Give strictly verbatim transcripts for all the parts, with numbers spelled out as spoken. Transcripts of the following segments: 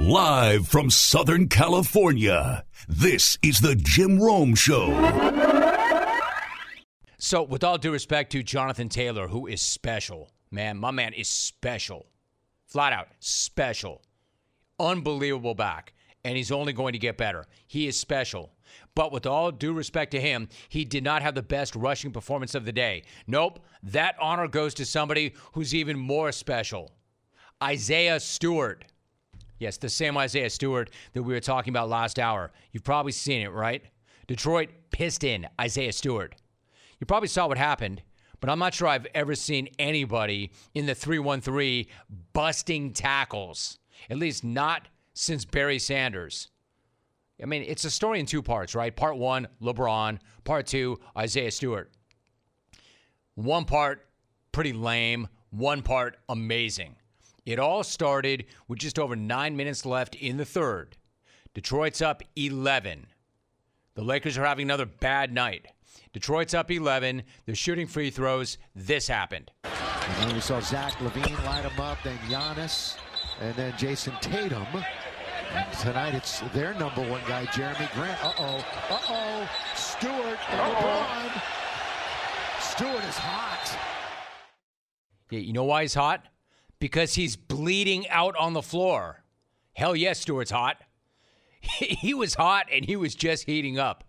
Live from Southern California, this is the Jim Rome Show. So, with all due respect to Jonathan Taylor, who is special, man, my man is special. Flat out, special. Unbelievable back. And he's only going to get better. He is special. But with all due respect to him, he did not have the best rushing performance of the day. Nope, that honor goes to somebody who's even more special. Isaiah Stewart. Yes, the same Isaiah Stewart that we were talking about last hour. You've probably seen it, right? Detroit Piston, Isaiah Stewart. You probably saw what happened, but I'm not sure I've ever seen anybody in the three one three busting tackles, at least not since Barry Sanders. I mean, it's a story in two parts, right? Part one, LeBron. Part two, Isaiah Stewart. One part, pretty lame. One part, amazing. It all started with just over nine minutes left in the third. Detroit's up eleven. The Lakers are having another bad night. Detroit's up eleven. They're shooting free throws. This happened. And then we saw Zach LaVine line them up, then Giannis, and then Jason Tatum. And tonight it's their number one guy, Jeremy Grant. Uh-oh. Uh-oh. Stewart and uh-oh. LeBron. Stewart is hot. Yeah, you know why he's hot? Because he's bleeding out on the floor. Hell yes, Stewart's hot. He was hot, and he was just heating up.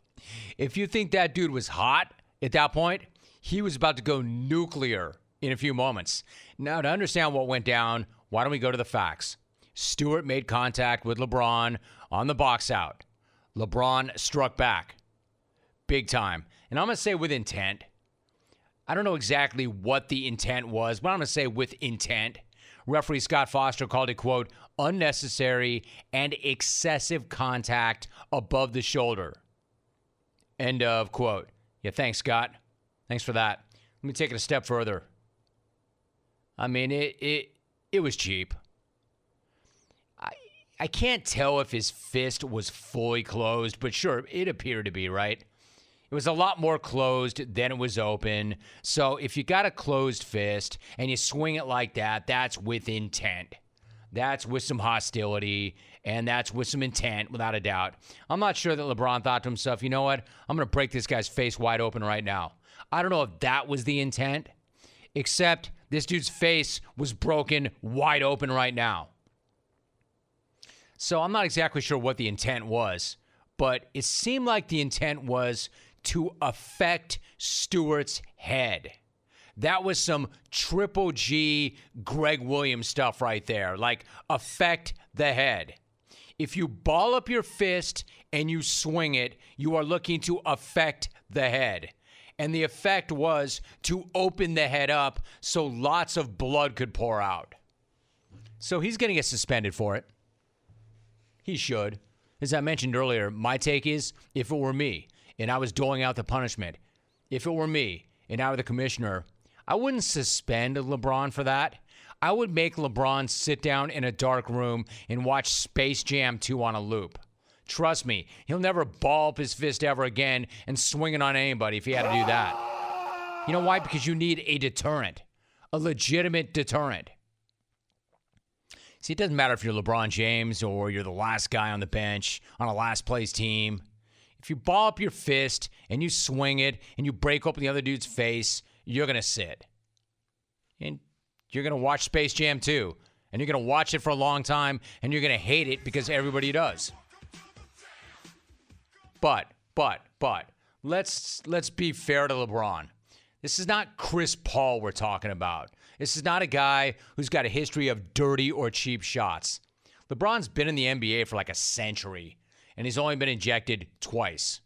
If you think that dude was hot at that point, he was about to go nuclear in a few moments. Now, to understand what went down, why don't we go to the facts? Stewart made contact with LeBron on the box out. LeBron struck back big time. And I'm going to say with intent. I don't know exactly what the intent was, but I'm going to say with intent. Referee Scott Foster called it, quote, unnecessary and excessive contact above the shoulder. End of quote. Yeah, thanks, Scott. Thanks for that. Let me take it a step further. I mean, it it, it was cheap. I I can't tell if his fist was fully closed, but sure, it appeared to be, right? It was a lot more closed than it was open. So if you got a closed fist and you swing it like that, that's with intent. That's with some hostility, and that's with some intent, without a doubt. I'm not sure that LeBron thought to himself, you know what? I'm going to break this guy's face wide open right now. I don't know if that was the intent, except this dude's face was broken wide open right now. So I'm not exactly sure what the intent was, but it seemed like the intent was to affect Stewart's head. That was some triple G Greg Williams stuff right there. Like, affect the head. If you ball up your fist and you swing it, you are looking to affect the head. And the effect was to open the head up so lots of blood could pour out. So he's going to get suspended for it. He should. As I mentioned earlier, my take is, if it were me and I was doling out the punishment, if it were me and I were the commissioner, I wouldn't suspend LeBron for that. I would make LeBron sit down in a dark room and watch Space Jam two on a loop. Trust me, he'll never ball up his fist ever again and swing it on anybody if he had to do that. You know why? Because you need a deterrent, a legitimate deterrent. See, it doesn't matter if you're LeBron James or you're the last guy on the bench on a last place team. If you ball up your fist and you swing it and you break open the other dude's face, you're going to sit. And you're going to watch Space Jam two. And you're going to watch it for a long time. And you're going to hate it because everybody does. But, but, but, let's let's be fair to LeBron. This is not Chris Paul we're talking about. This is not a guy who's got a history of dirty or cheap shots. LeBron's been in the N B A for like a century. And he's only been ejected twice.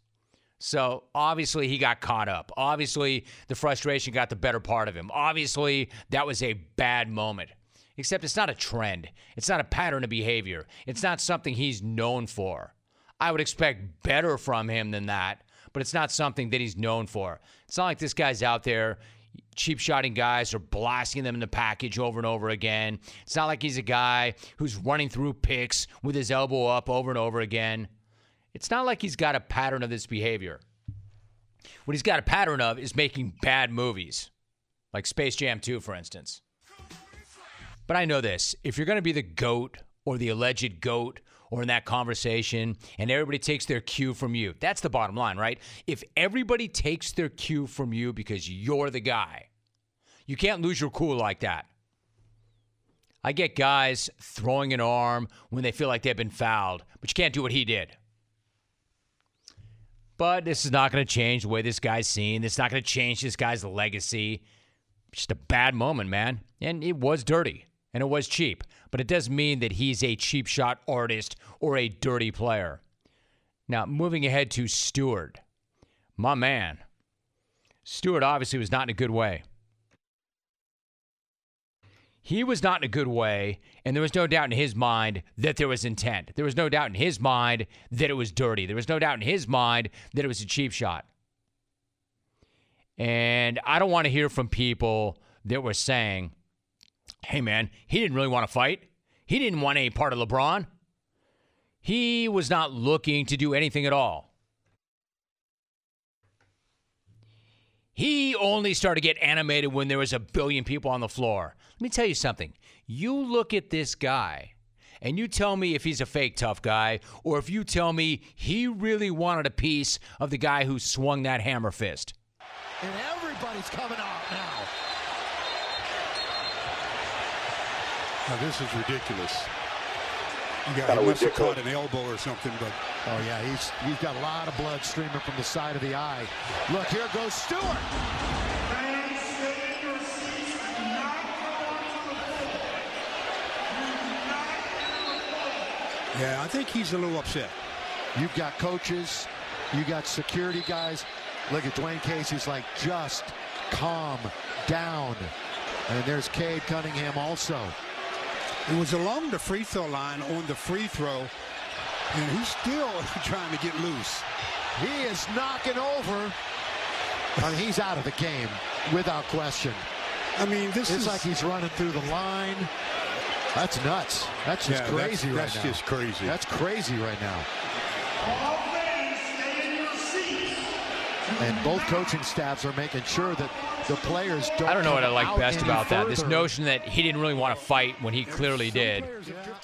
So, obviously, he got caught up. Obviously, the frustration got the better part of him. Obviously, that was a bad moment. Except it's not a trend. It's not a pattern of behavior. It's not something he's known for. I would expect better from him than that, but it's not something that he's known for. It's not like this guy's out there cheap-shotting guys or blasting them in the package over and over again. It's not like he's a guy who's running through picks with his elbow up over and over again. It's not like he's got a pattern of this behavior. What he's got a pattern of is making bad movies, like Space Jam two, for instance. But I know this. If you're going to be the GOAT or the alleged GOAT or in that conversation, and everybody takes their cue from you. That's the bottom line, right? If everybody takes their cue from you because you're the guy, you can't lose your cool like that. I get guys throwing an arm when they feel like they've been fouled, but you can't do what he did. But this is not going to change the way this guy's seen. It's not going to change this guy's legacy. Just a bad moment, man. And it was dirty, and it was cheap. But it doesn't mean that he's a cheap shot artist or a dirty player. Now, moving ahead to Stewart. My man. Stewart obviously was not in a good way. He was not in a good way, and there was no doubt in his mind that there was intent. There was no doubt in his mind that it was dirty. There was no doubt in his mind that it was a cheap shot. And I don't want to hear from people that were saying, hey, man, he didn't really want to fight. He didn't want any part of LeBron. He was not looking to do anything at all. He only started to get animated when there was a billion people on the floor. Let me tell you something. You look at this guy, and you tell me if he's a fake tough guy, or if you tell me he really wanted a piece of the guy who swung that hammer fist. And everybody's coming out now. Now, this is ridiculous. You got he must have caught an elbow or something, but oh yeah, he's he's got a lot of blood streaming from the side of the eye. Look, here goes Stewart. Yeah, I think he's a little upset. You've got coaches, you got security guys. Look at Dwayne Casey's like, just calm down. And there's Cade Cunningham also. It was along the free throw line on the free throw, and he's still trying to get loose. He is knocking over. I mean, he's out of the game without question. I mean, this it's is like he's running through the line. That's nuts. That's just yeah, crazy that's, right that's now. That's just crazy. That's crazy right now. All fans stay in your seats. And both coaching staffs are making sure that the players don't. I don't know what I like best about that. This notion that he didn't really want to fight when he clearly did,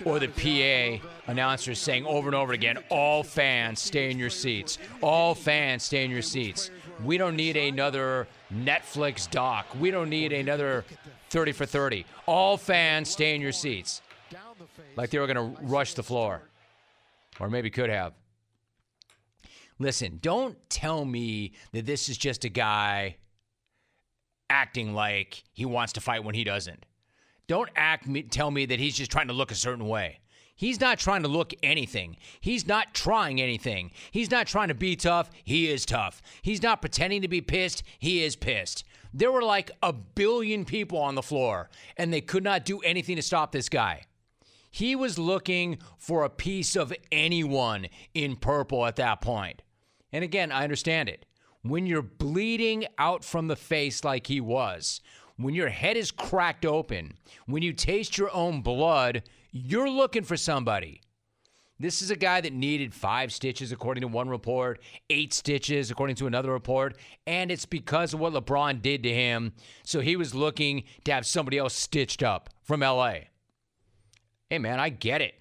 or the P A announcer saying over and over again, all fans stay in your seats. All fans stay in your seats. We don't need another Netflix doc. We don't need another thirty for thirty. All fans stay in your seats. Like they were going to rush the floor, or maybe could have. Listen, don't tell me that this is just a guy acting like he wants to fight when he doesn't. Don't act me, tell me that he's just trying to look a certain way. He's not trying to look anything. He's not trying anything. He's not trying to be tough. He is tough. He's not pretending to be pissed. He is pissed. There were like a billion people on the floor, and they could not do anything to stop this guy. He was looking for a piece of anyone in purple at that point. And again, I understand it. When you're bleeding out from the face like he was, when your head is cracked open, when you taste your own blood, you're looking for somebody. This is a guy that needed five stitches, according to one report, eight stitches, according to another report, and it's because of what LeBron did to him, so he was looking to have somebody else stitched up from L A. Hey, man, I get it.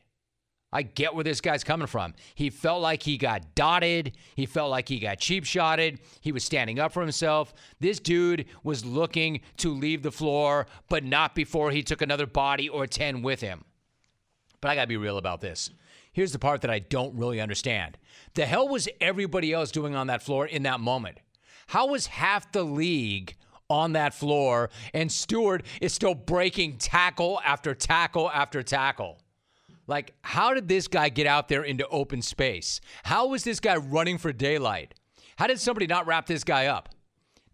I get where this guy's coming from. He felt like he got dotted. He felt like he got cheap-shotted. He was standing up for himself. This dude was looking to leave the floor, but not before he took another body or ten with him. But I got to be real about this. Here's the part that I don't really understand. The hell was everybody else doing on that floor in that moment? How was half the league on that floor, and Stewart is still breaking tackle after tackle after tackle? Like, how did this guy get out there into open space? How was this guy running for daylight? How did somebody not wrap this guy up?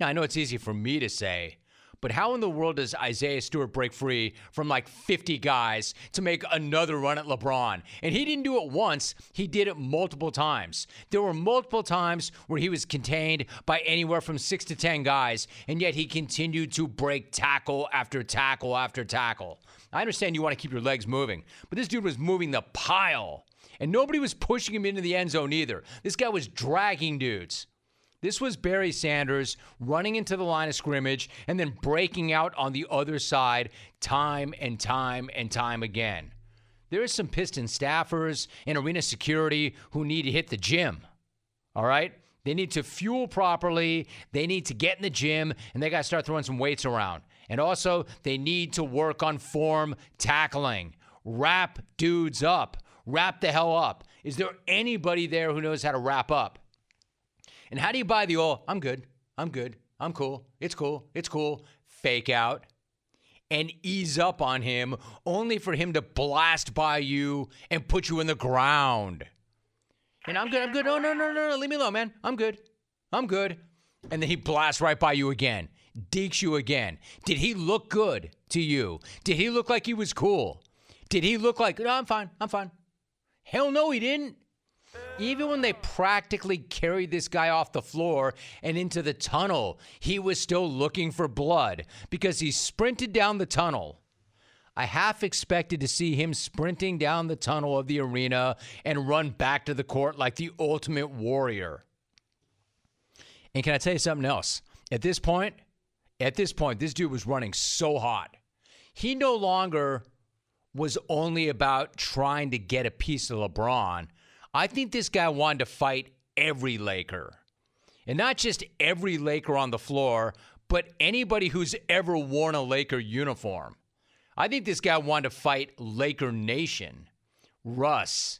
Now, I know it's easy for me to say, but how in the world does Isaiah Stewart break free from like fifty guys to make another run at LeBron? And he didn't do it once. He did it multiple times. There were multiple times where he was contained by anywhere from six to ten guys, and yet he continued to break tackle after tackle after tackle. I understand you want to keep your legs moving, but this dude was moving the pile, and nobody was pushing him into the end zone either. This guy was dragging dudes. This was Barry Sanders running into the line of scrimmage and then breaking out on the other side time and time and time again. there is some Piston staffers and arena security who need to hit the gym, all right? They need to fuel properly. They need to get in the gym, and they got to start throwing some weights around. And also, they need to work on form tackling. Wrap dudes up. Wrap the hell up. Is there anybody there who knows how to wrap up? And how do you buy the old, I'm good, I'm good, I'm cool, it's cool, it's cool, fake out, and ease up on him only for him to blast by you and put you in the ground? And I'm good, I'm good, no, no, no, no, no, leave me alone, man. I'm good, I'm good. And then he blasts right by you again, deeks you again. Did he look good to you? Did he look like he was cool? Did he look like, no, I'm fine, I'm fine? Hell no, he didn't. Even when they practically carried this guy off the floor and into the tunnel, he was still looking for blood because he sprinted down the tunnel. I half expected to see him sprinting down the tunnel of the arena and run back to the court like the ultimate warrior. And can I tell you something else? At this point, at this point, this dude was running so hot. He no longer was only about trying to get a piece of LeBron. I think this guy wanted to fight every Laker. And not just every Laker on the floor, but anybody who's ever worn a Laker uniform. I think this guy wanted to fight Laker Nation. Russ,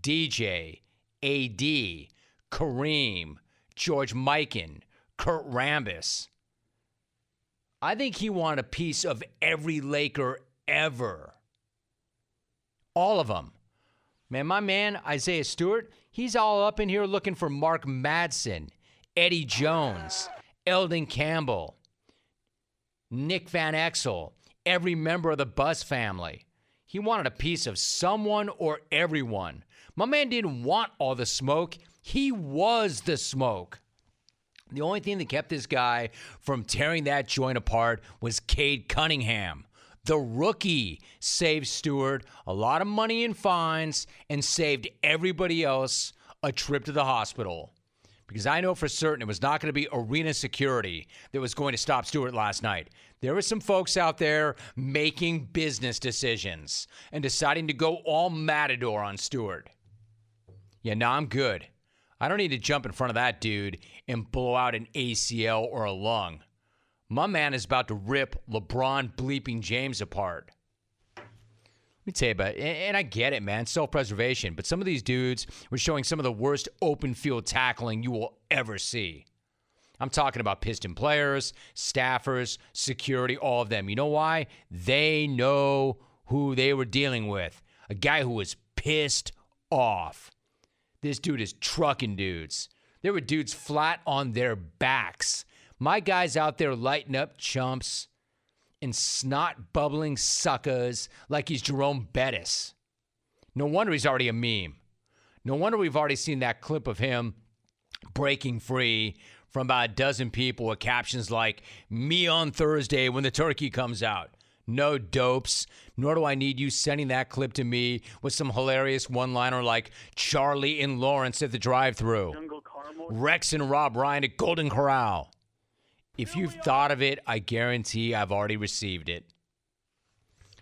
D J, A D, Kareem, George Mikan, Kurt Rambis. I think he wanted a piece of every Laker ever. All of them. Man, my man, Isaiah Stewart, he's all up in here looking for Mark Madsen, Eddie Jones, Eldon Campbell, Nick Van Exel, every member of the Bus family. He wanted a piece of someone or everyone. My man didn't want all the smoke. He was the smoke. The only thing that kept this guy from tearing that joint apart was Cade Cunningham. The rookie saved Stewart a lot of money in fines and saved everybody else a trip to the hospital. Because I know for certain it was not going to be arena security that was going to stop Stewart last night. There were some folks out there making business decisions and deciding to go all matador on Stewart. Yeah, no, nah, I'm good. I don't need to jump in front of that dude and blow out an A C L or a lung. My man is about to rip LeBron bleeping James apart. Let me tell you about it. And I get it, man. Self-preservation. But some of these dudes were showing some of the worst open field tackling you will ever see. I'm talking about Piston players, staffers, security, all of them. You know why? They know who they were dealing with. A guy who was pissed off. This dude is trucking dudes. There were dudes flat on their backs. My guys out there lighting up chumps and snot-bubbling suckers like he's Jerome Bettis. No wonder he's already a meme. No wonder we've already seen that clip of him breaking free from about a dozen people with captions like, me on Thursday when the turkey comes out. No dopes, nor do I need you sending that clip to me with some hilarious one-liner like Charlie and Lawrence at the drive-thru, Rex and Rob Ryan at Golden Corral. If you've thought of it, I guarantee I've already received it.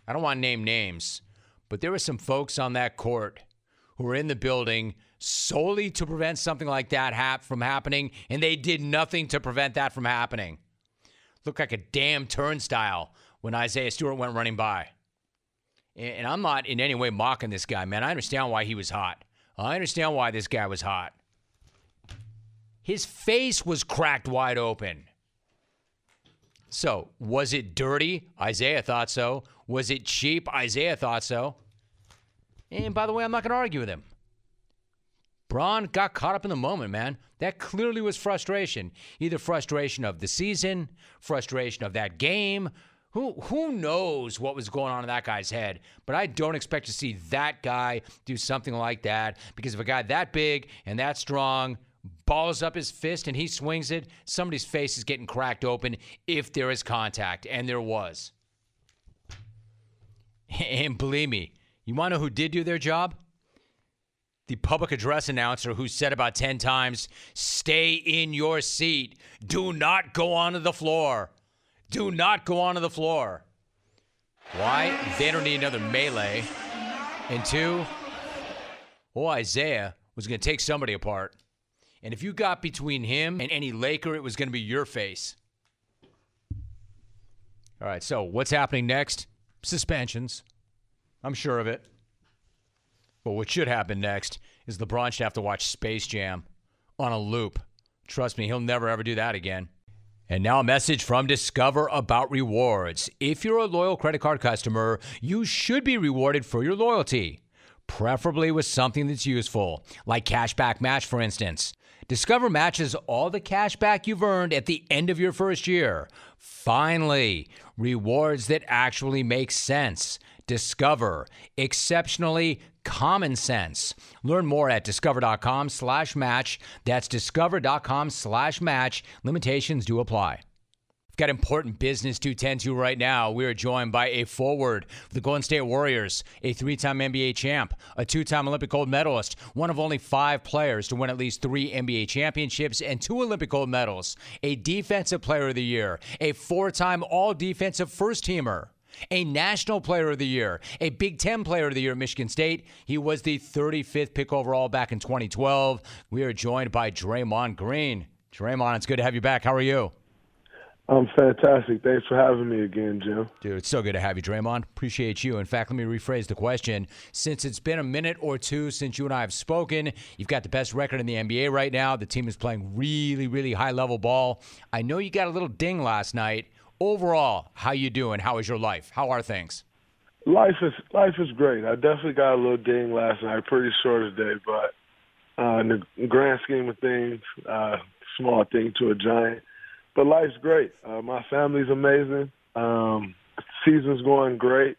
I don't want to name names, but there were some folks on that court who were in the building solely to prevent something like that hap- from happening, and they did nothing to prevent that from happening. Looked like a damn turnstile when Isaiah Stewart went running by. And I'm not in any way mocking this guy, man. I understand why he was hot. I understand why this guy was hot. His face was cracked wide open. So, was it dirty? Isaiah thought so. Was it cheap? Isaiah thought so. And by the way, I'm not going to argue with him. Bron got caught up in the moment, man. That clearly was frustration. Either frustration of the season, frustration of that game. Who, who knows what was going on in that guy's head? But I don't expect to see that guy do something like that, because if a guy that big and that strong balls up his fist and he swings it, somebody's face is getting cracked open if there is contact, and there was. And believe me, you want to know who did do their job? The public address announcer who said about ten times, stay in your seat. Do not go onto the floor. Do not go onto the floor. Why? They don't need another melee. And two, oh, Isaiah was going to take somebody apart. And if you got between him and any Laker, it was going to be your face. All right, so what's happening next? Suspensions. I'm sure of it. But what should happen next is LeBron should have to watch Space Jam on a loop. Trust me, he'll never, ever do that again. And now a message from Discover about rewards. If you're a loyal credit card customer, you should be rewarded for your loyalty, preferably with something that's useful, like Cashback Match, for instance. Discover matches all the cash back you've earned at the end of your first year. Finally, rewards that actually make sense. Discover, exceptionally common sense. Learn more at discover.com slash match. That's discover.com slash match. Limitations do apply. We've got important business to tend to right now. We are joined by a forward for the Golden State Warriors, a three-time N B A champ, a two-time Olympic gold medalist, one of only five players to win at least three N B A championships and two Olympic gold medals, a defensive player of the year, a four-time all-defensive first-teamer, a National Player of the Year, a Big Ten Player of the Year at Michigan State. He was the thirty-fifth pick overall back in twenty twelve. We are joined by Draymond Green. Draymond, it's good to have you back. How are you? I'm fantastic. Thanks for having me again, Jim. Dude, it's so good to have you, Draymond. Appreciate you. In fact, let me rephrase the question. Since it's been a minute or two since you and I have spoken, you've got the best record in the N B A right now. The team is playing really, really high-level ball. I know you got a little ding last night. Overall, how you doing? How is your life? How are things? Life is life is great. I definitely got a little ding last night. Pretty short today, but uh, in the grand scheme of things, uh, small thing to a giant. But life's great. Uh, my family's amazing. Um, season's going great.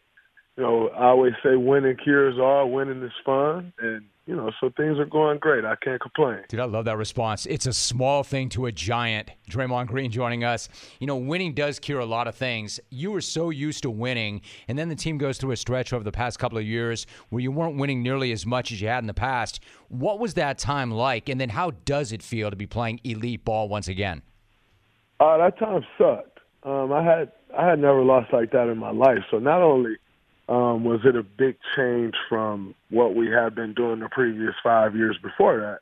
You know, I always say winning cures all. Winning is fun, and you know, so things are going great. I can't complain. Dude, I love that response. It's a small thing to a giant. Draymond Green joining us. You know, winning does cure a lot of things. You were so used to winning, and then the team goes through a stretch over the past couple of years where you weren't winning nearly as much as you had in the past. What was that time like, and then how does it feel to be playing elite ball once again? Uh, that time sucked. Um, I had I had never lost like that in my life, so not only – Um, was it a big change from what we had been doing the previous five years before that?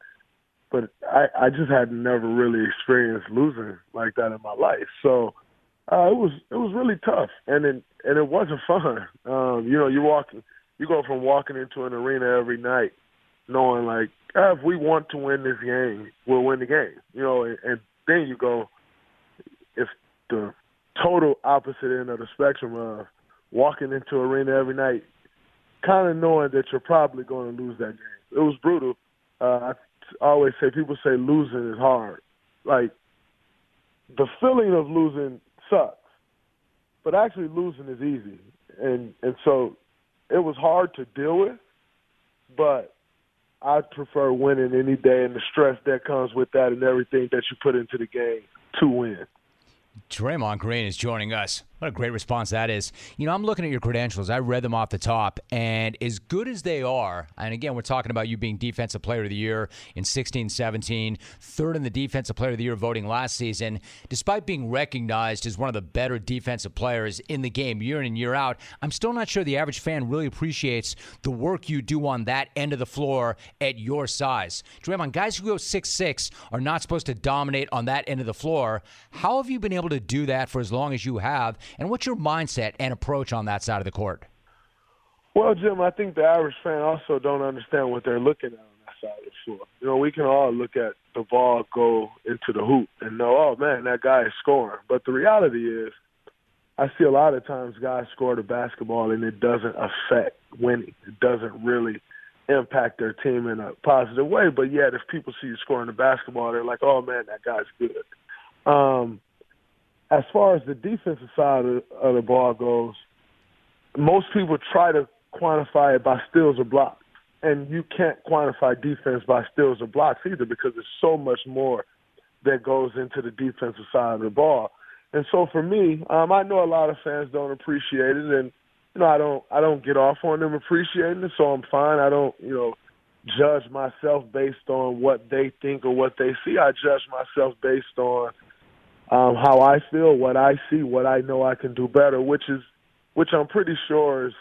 But I, I just had never really experienced losing like that in my life. So uh, it was it was really tough, and it, and it wasn't fun. Um, you know, you walk, you go from walking into an arena every night knowing, like, ah, if we want to win this game, we'll win the game. You know, and, and then you go, it's the total opposite end of the spectrum of walking into arena every night, kind of knowing that you're probably going to lose that game. It was brutal. Uh, I always say, people say losing is hard. Like, the feeling of losing sucks, but actually losing is easy. And and so it was hard to deal with, but I prefer winning any day and the stress that comes with that and everything that you put into the game to win. Draymond Green is joining us. What a great response that is. You know, I'm looking at your credentials. I read them off the top, and as good as they are, and again, we're talking about you being Defensive Player of the Year in sixteen seventeen, third in the Defensive Player of the Year voting last season. Despite being recognized as one of the better defensive players in the game year in and year out, I'm still not sure the average fan really appreciates the work you do on that end of the floor at your size. Draymond, guys who go six six are not supposed to dominate on that end of the floor. How have you been able able to do that for as long as you have, and what's your mindset and approach on that side of the court? Well, Jim, I think the average fan also don't understand what they're looking at on that side of the floor. You know, we can all look at the ball go into the hoop and know, oh, man, that guy is scoring. But the reality is, I see a lot of times guys score the basketball and it doesn't affect winning. It doesn't really impact their team in a positive way. But yet, if people see you scoring the basketball, they're like, oh, man, that guy's good. Um, As far as the defensive side of the ball goes, most people try to quantify it by steals or blocks. And you can't quantify defense by steals or blocks either, because there's so much more that goes into the defensive side of the ball. And so for me, um, I know a lot of fans don't appreciate it, and you know I don't I don't get off on them appreciating it, so I'm fine. I don't you know judge myself based on what they think or what they see. I judge myself based on Um, how I feel, what I see, what I know I can do better, which is, which I'm pretty sure is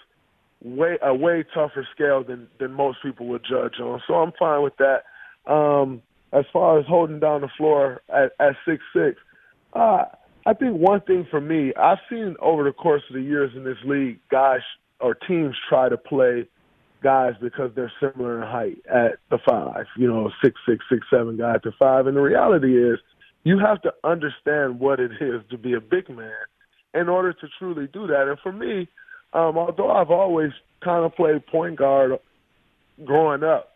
way a way tougher scale than, than most people would judge on. So I'm fine with that. Um, as far as holding down the floor at six six, uh, I think one thing for me, I've seen over the course of the years in this league, guys or teams try to play guys because they're similar in height at the five, you know, six, six, six, seven guy at the five. And the reality is you have to understand what it is to be a big man in order to truly do that. And for me, um, although I've always kind of played point guard growing up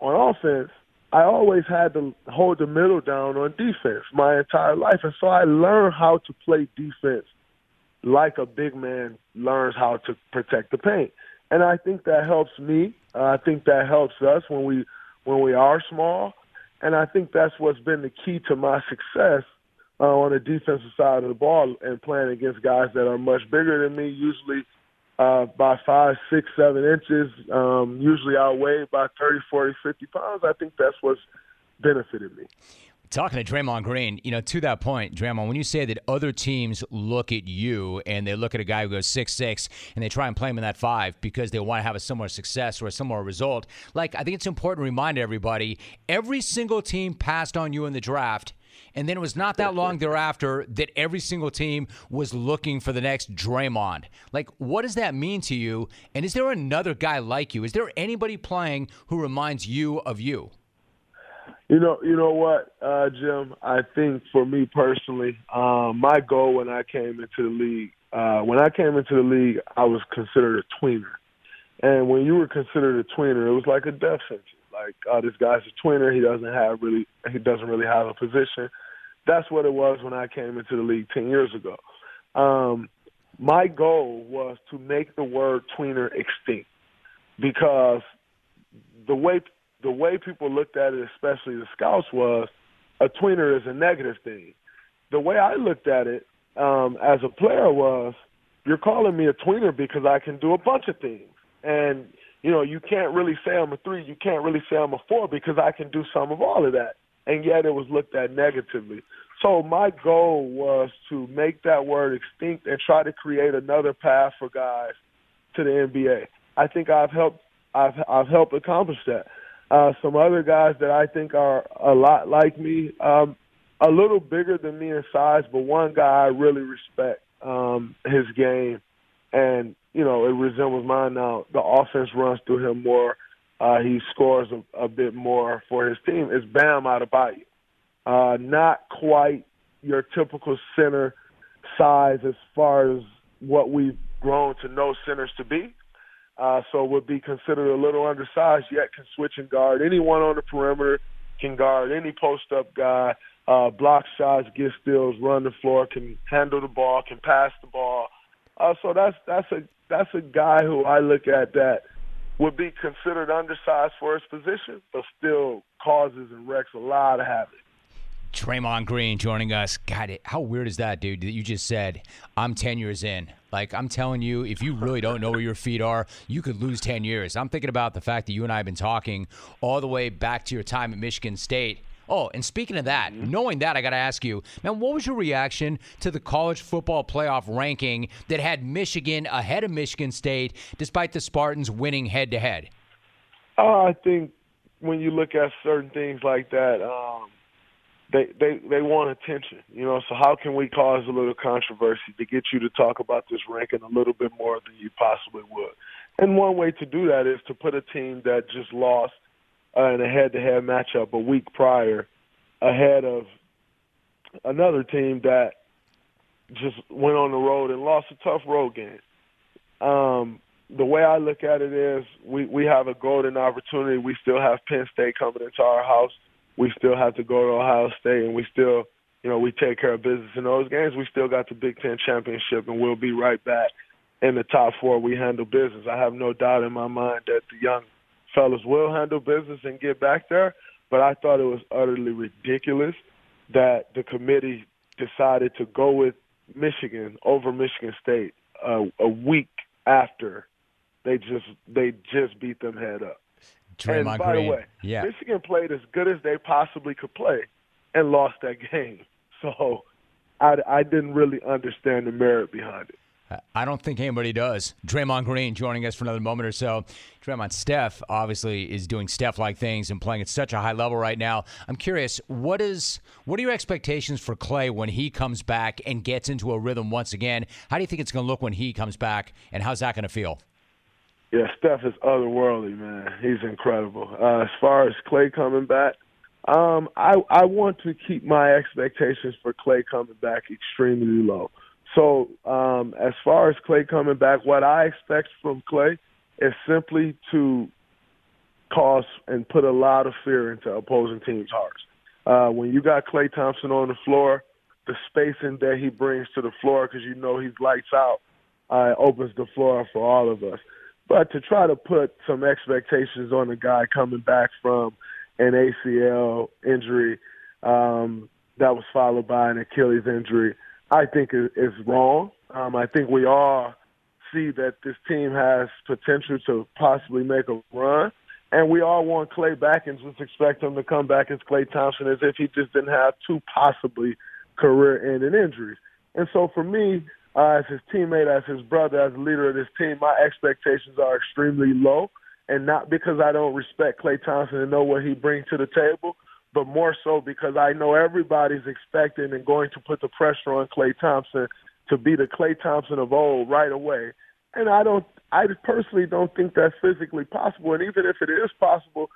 on offense, I always had to hold the middle down on defense my entire life. And so I learned how to play defense like a big man learns how to protect the paint. And I think that helps me. Uh, I think that helps us when we when we are small. And I think that's what's been the key to my success uh, on the defensive side of the ball and playing against guys that are much bigger than me, usually uh, by five, six, seven inches. Um, usually I weigh by thirty, forty, fifty pounds. I think that's what's benefited me. Talking to Draymond Green, you know, to that point, Draymond, when you say that other teams look at you and they look at a guy who goes six six and they try and play him in that five because they want to have a similar success or a similar result, like, I think it's important to remind everybody, every single team passed on you in the draft, and then it was not that long thereafter that every single team was looking for the next Draymond. Like, what does that mean to you? And is there another guy like you? Is there anybody playing who reminds you of you? You know, you know what, uh, Jim? I think for me personally, um, my goal when I came into the league, uh, when I came into the league, I was considered a tweener. And when you were considered a tweener, it was like a death sentence. Like, oh, this guy's a tweener. He doesn't have really, he doesn't really have a position. That's what it was when I came into the league ten years ago. Um, my goal was to make the word tweener extinct, because the way. The way people looked at it, especially the scouts, was a tweener is a negative thing. The way I looked at it um, as a player was, you're calling me a tweener because I can do a bunch of things. And, you know, you can't really say I'm a three. You can't really say I'm a four because I can do some of all of that. And yet it was looked at negatively. So my goal was to make that word extinct and try to create another path for guys to the N B A. I think I've helped, I've, I've helped accomplish that. Uh, some other guys that I think are a lot like me, um, a little bigger than me in size, but one guy I really respect um, his game, and, you know, it resembles mine now. The offense runs through him more. Uh, he scores a, a bit more for his team. It's Bam Adebayo. Uh, not quite your typical center size as far as what we've grown to know centers to be. Uh, so would be considered a little undersized, yet can switch and guard anyone on the perimeter, can guard any post-up guy, uh, block shots, get steals, run the floor, can handle the ball, can pass the ball. Uh, so that's that's a that's a guy who I look at that would be considered undersized for his position, but still causes and wrecks a lot of havoc. Draymond Green joining us. God, it, how weird is that, dude, that you just said, I'm ten years in. Like, I'm telling you, if you really don't know where your feet are, you could lose ten years. I'm thinking about the fact that you and I have been talking all the way back to your time at Michigan State. Oh, and speaking of that, knowing that, I got to ask you, now, what was your reaction to the college football playoff ranking that had Michigan ahead of Michigan State despite the Spartans winning head-to-head? Uh, I think when you look at certain things like that, um, They, they they want attention, you know, so how can we cause a little controversy to get you to talk about this ranking a little bit more than you possibly would? And one way to do that is to put a team that just lost uh, in a head-to-head matchup a week prior ahead of another team that just went on the road and lost a tough road game. Um, the way I look at it is we, we have a golden opportunity. We still have Penn State coming into our house. We still have to go to Ohio State, and we still, you know, we take care of business in those games. We still got the Big Ten championship, and we'll be right back in the top four. We handle business. I have no doubt in my mind that the young fellas will handle business and get back there, but I thought it was utterly ridiculous that the committee decided to go with Michigan over Michigan State uh, a week after they just they just beat them head up. Draymond and by Green. the way, yeah. Michigan played as good as they possibly could play and lost that game. So I, I didn't really understand the merit behind it. I don't think anybody does. Draymond Green joining us for another moment or so. Draymond, Steph obviously is doing Steph-like things and playing at such a high level right now. I'm curious, what is what are your expectations for Klay when he comes back and gets into a rhythm once again? How do you think it's going to look when he comes back, and how's that going to feel? Yeah, Steph is otherworldly, man. He's incredible. Uh, as far as Klay coming back, um, I, I want to keep my expectations for Klay coming back extremely low. So um, as far as Klay coming back, what I expect from Klay is simply to cause and put a lot of fear into opposing teams' hearts. Uh, when you got Klay Thompson on the floor, the spacing that he brings to the floor, because you know he's lights out, uh, opens the floor for all of us. But to try to put some expectations on a guy coming back from an A C L injury um, that was followed by an Achilles injury, I think is wrong. Um, I think we all see that this team has potential to possibly make a run, and we all want Klay back and just expect him to come back as Klay Thompson as if he just didn't have two possibly career-ending injuries. And so for me, uh, as his teammate, as his brother, as the leader of this team, my expectations are extremely low, and not because I don't respect Klay Thompson and know what he brings to the table, but more so because I know everybody's expecting and going to put the pressure on Klay Thompson to be the Klay Thompson of old right away. And I don't, I personally don't think that's physically possible. And even if it is possible,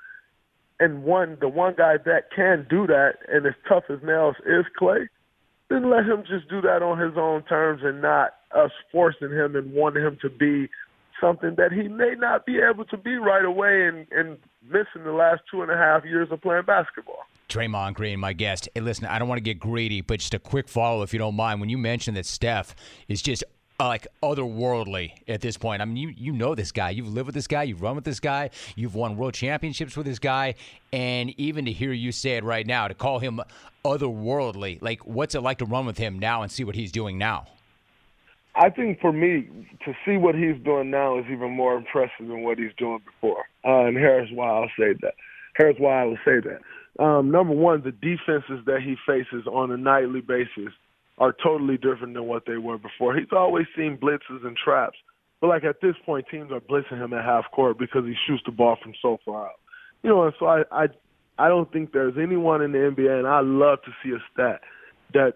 and one, the one guy that can do that and as tough as nails is Klay, then let him just do that on his own terms and not us forcing him and wanting him to be something that he may not be able to be right away and, and missing the last two and a half years of playing basketball. Draymond Green, my guest. Hey, listen, I don't want to get greedy, but just a quick follow if you don't mind. When you mentioned that Steph is just Uh, like otherworldly at this point. I mean, you you know this guy. You've lived with this guy. You've run with this guy. You've won world championships with this guy. And even to hear you say it right now, to call him otherworldly, like what's it like to run with him now and see what he's doing now? I think for me, to see what he's doing now is even more impressive than what he's doing before. Uh, and here's why I'll say that. Here's why I will say that. Um, number one, the defenses that he faces on a nightly basis are totally different than what they were before. He's always seen blitzes and traps. But, like, at this point, teams are blitzing him at half court because he shoots the ball from so far out. You know, and so I, I, I don't think there's anyone in the N B A, and I love to see a stat, that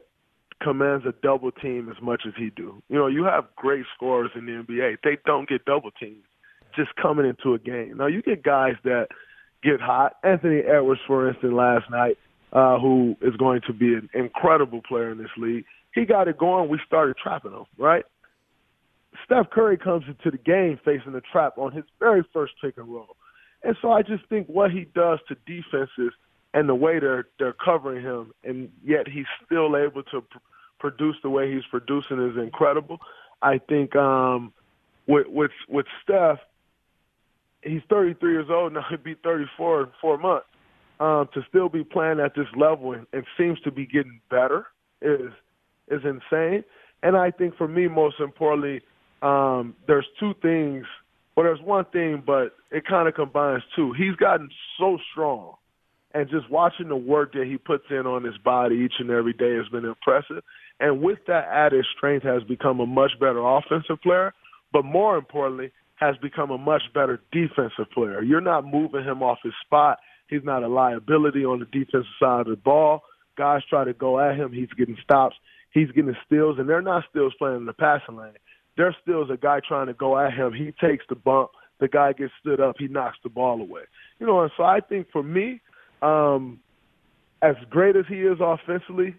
commands a double team as much as he do. You know, you have great scorers in the N B A. They don't get double teams just coming into a game. Now, you get guys that get hot. Anthony Edwards, for instance, last night, Uh, who is going to be an incredible player in this league. He got it going. We started trapping him, right? Steph Curry comes into the game facing the trap on his very first pick and roll. And so I just think what he does to defenses and the way they're, they're covering him, and yet he's still able to pr- produce the way he's producing is incredible. I think um, with, with, with Steph, he's thirty-three years old, now he'd be thirty-four in four months. Um, to still be playing at this level and, and seems to be getting better is is insane. And I think for me, most importantly, um, there's two things. Well, there's one thing, but it kind of combines two. He's gotten so strong, and just watching the work that he puts in on his body each and every day has been impressive. And with that added strength has become a much better offensive player, but more importantly, has become a much better defensive player. You're not moving him off his spot. He's not a liability on the defensive side of the ball. Guys try to go at him. He's getting stops. He's getting steals, and they're not steals playing in the passing lane. Their steals, a guy trying to go at him. He takes the bump. The guy gets stood up. He knocks the ball away. You know, and so I think for me, um, as great as he is offensively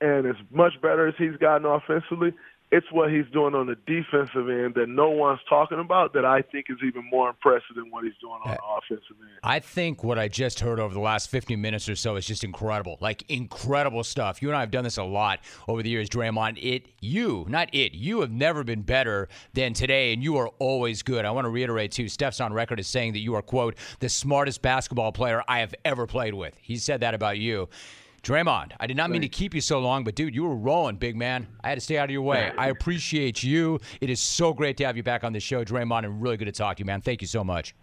and as much better as he's gotten offensively, it's what he's doing on the defensive end that no one's talking about that I think is even more impressive than what he's doing on the offensive end. I think what I just heard over the last fifty minutes or so is just incredible, like incredible stuff. You and I have done this a lot over the years, Draymond. It, you, not it, you have never been better than today, and you are always good. I want to reiterate, too, Steph's on record as saying that you are, quote, the smartest basketball player I have ever played with. He said that about you. Draymond, I did not mean to keep you so long, but, dude, you were rolling, big man. I had to stay out of your way. I appreciate you. It is so great to have you back on the show, Draymond, and really good to talk to you, man. Thank you so much.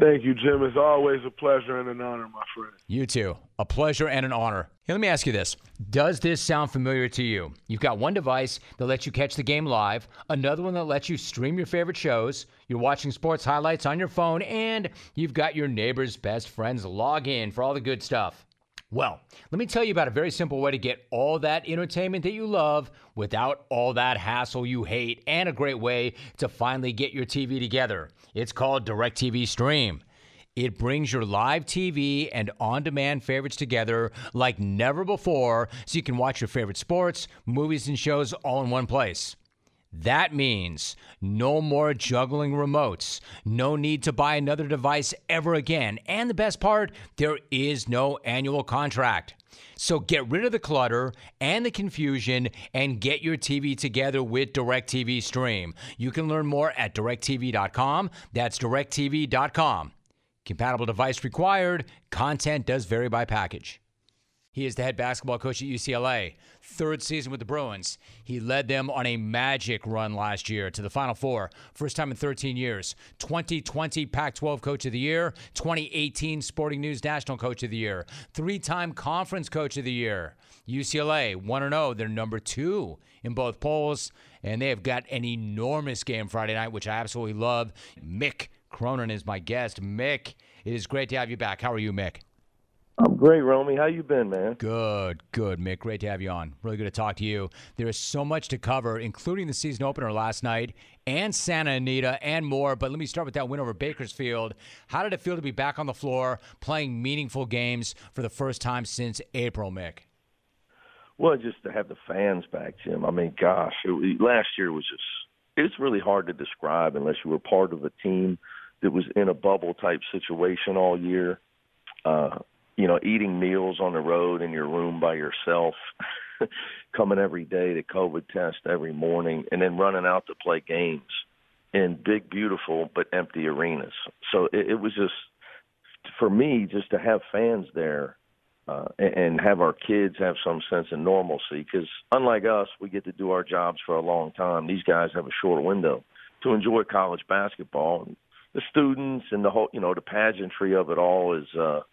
Thank you, Jim. It's always a pleasure and an honor, my friend. You too. A pleasure and an honor. Here, let me ask you this. Does this sound familiar to you? You've got one device that lets you catch the game live, another one that lets you stream your favorite shows, you're watching sports highlights on your phone, and you've got your neighbor's best friends log in for all the good stuff. Well, let me tell you about a very simple way to get all that entertainment that you love without all that hassle you hate, and a great way to finally get your T V together. It's called DirecTV Stream. It brings your live T V and on-demand favorites together like never before, so you can watch your favorite sports, movies, and shows all in one place. That means no more juggling remotes, no need to buy another device ever again, and the best part, there is no annual contract. So get rid of the clutter and the confusion and get your T V together with DirecTV Stream. You can learn more at direct t v dot com. That's direct t v dot com. Compatible device required. Content does vary by package. He is the head basketball coach at U C L A, third season with the Bruins. He led them on a magic run last year to the Final Four, first time in thirteen years. twenty twenty Pac twelve Coach of the Year, twenty eighteen Sporting News National Coach of the Year, three-time Conference Coach of the Year. U C L A, one and oh, they're number two in both polls, and they have got an enormous game Friday night, which I absolutely love. Mick Cronin is my guest. Mick, it is great to have you back. How are you, Mick? I'm great, Romy. How you been, man? Good, good, Mick. Great to have you on. Really good to talk to you. There is so much to cover, including the season opener last night and Santa Anita and more. But let me start with that win over Bakersfield. How did it feel to be back on the floor playing meaningful games for the first time since April, Mick? Well, just to have the fans back, Jim. I mean, gosh, it, last year was just – it's really hard to describe unless you were part of a team that was in a bubble-type situation all year. Uh You know, eating meals on the road in your room by yourself, coming every day to COVID test every morning, and then running out to play games in big, beautiful, but empty arenas. So it, it was just, for me, just to have fans there uh, and, and have our kids have some sense of normalcy, because unlike us, we get to do our jobs for a long time. These guys have a short window to enjoy college basketball. And the students and the whole, you know, the pageantry of it all is uh, –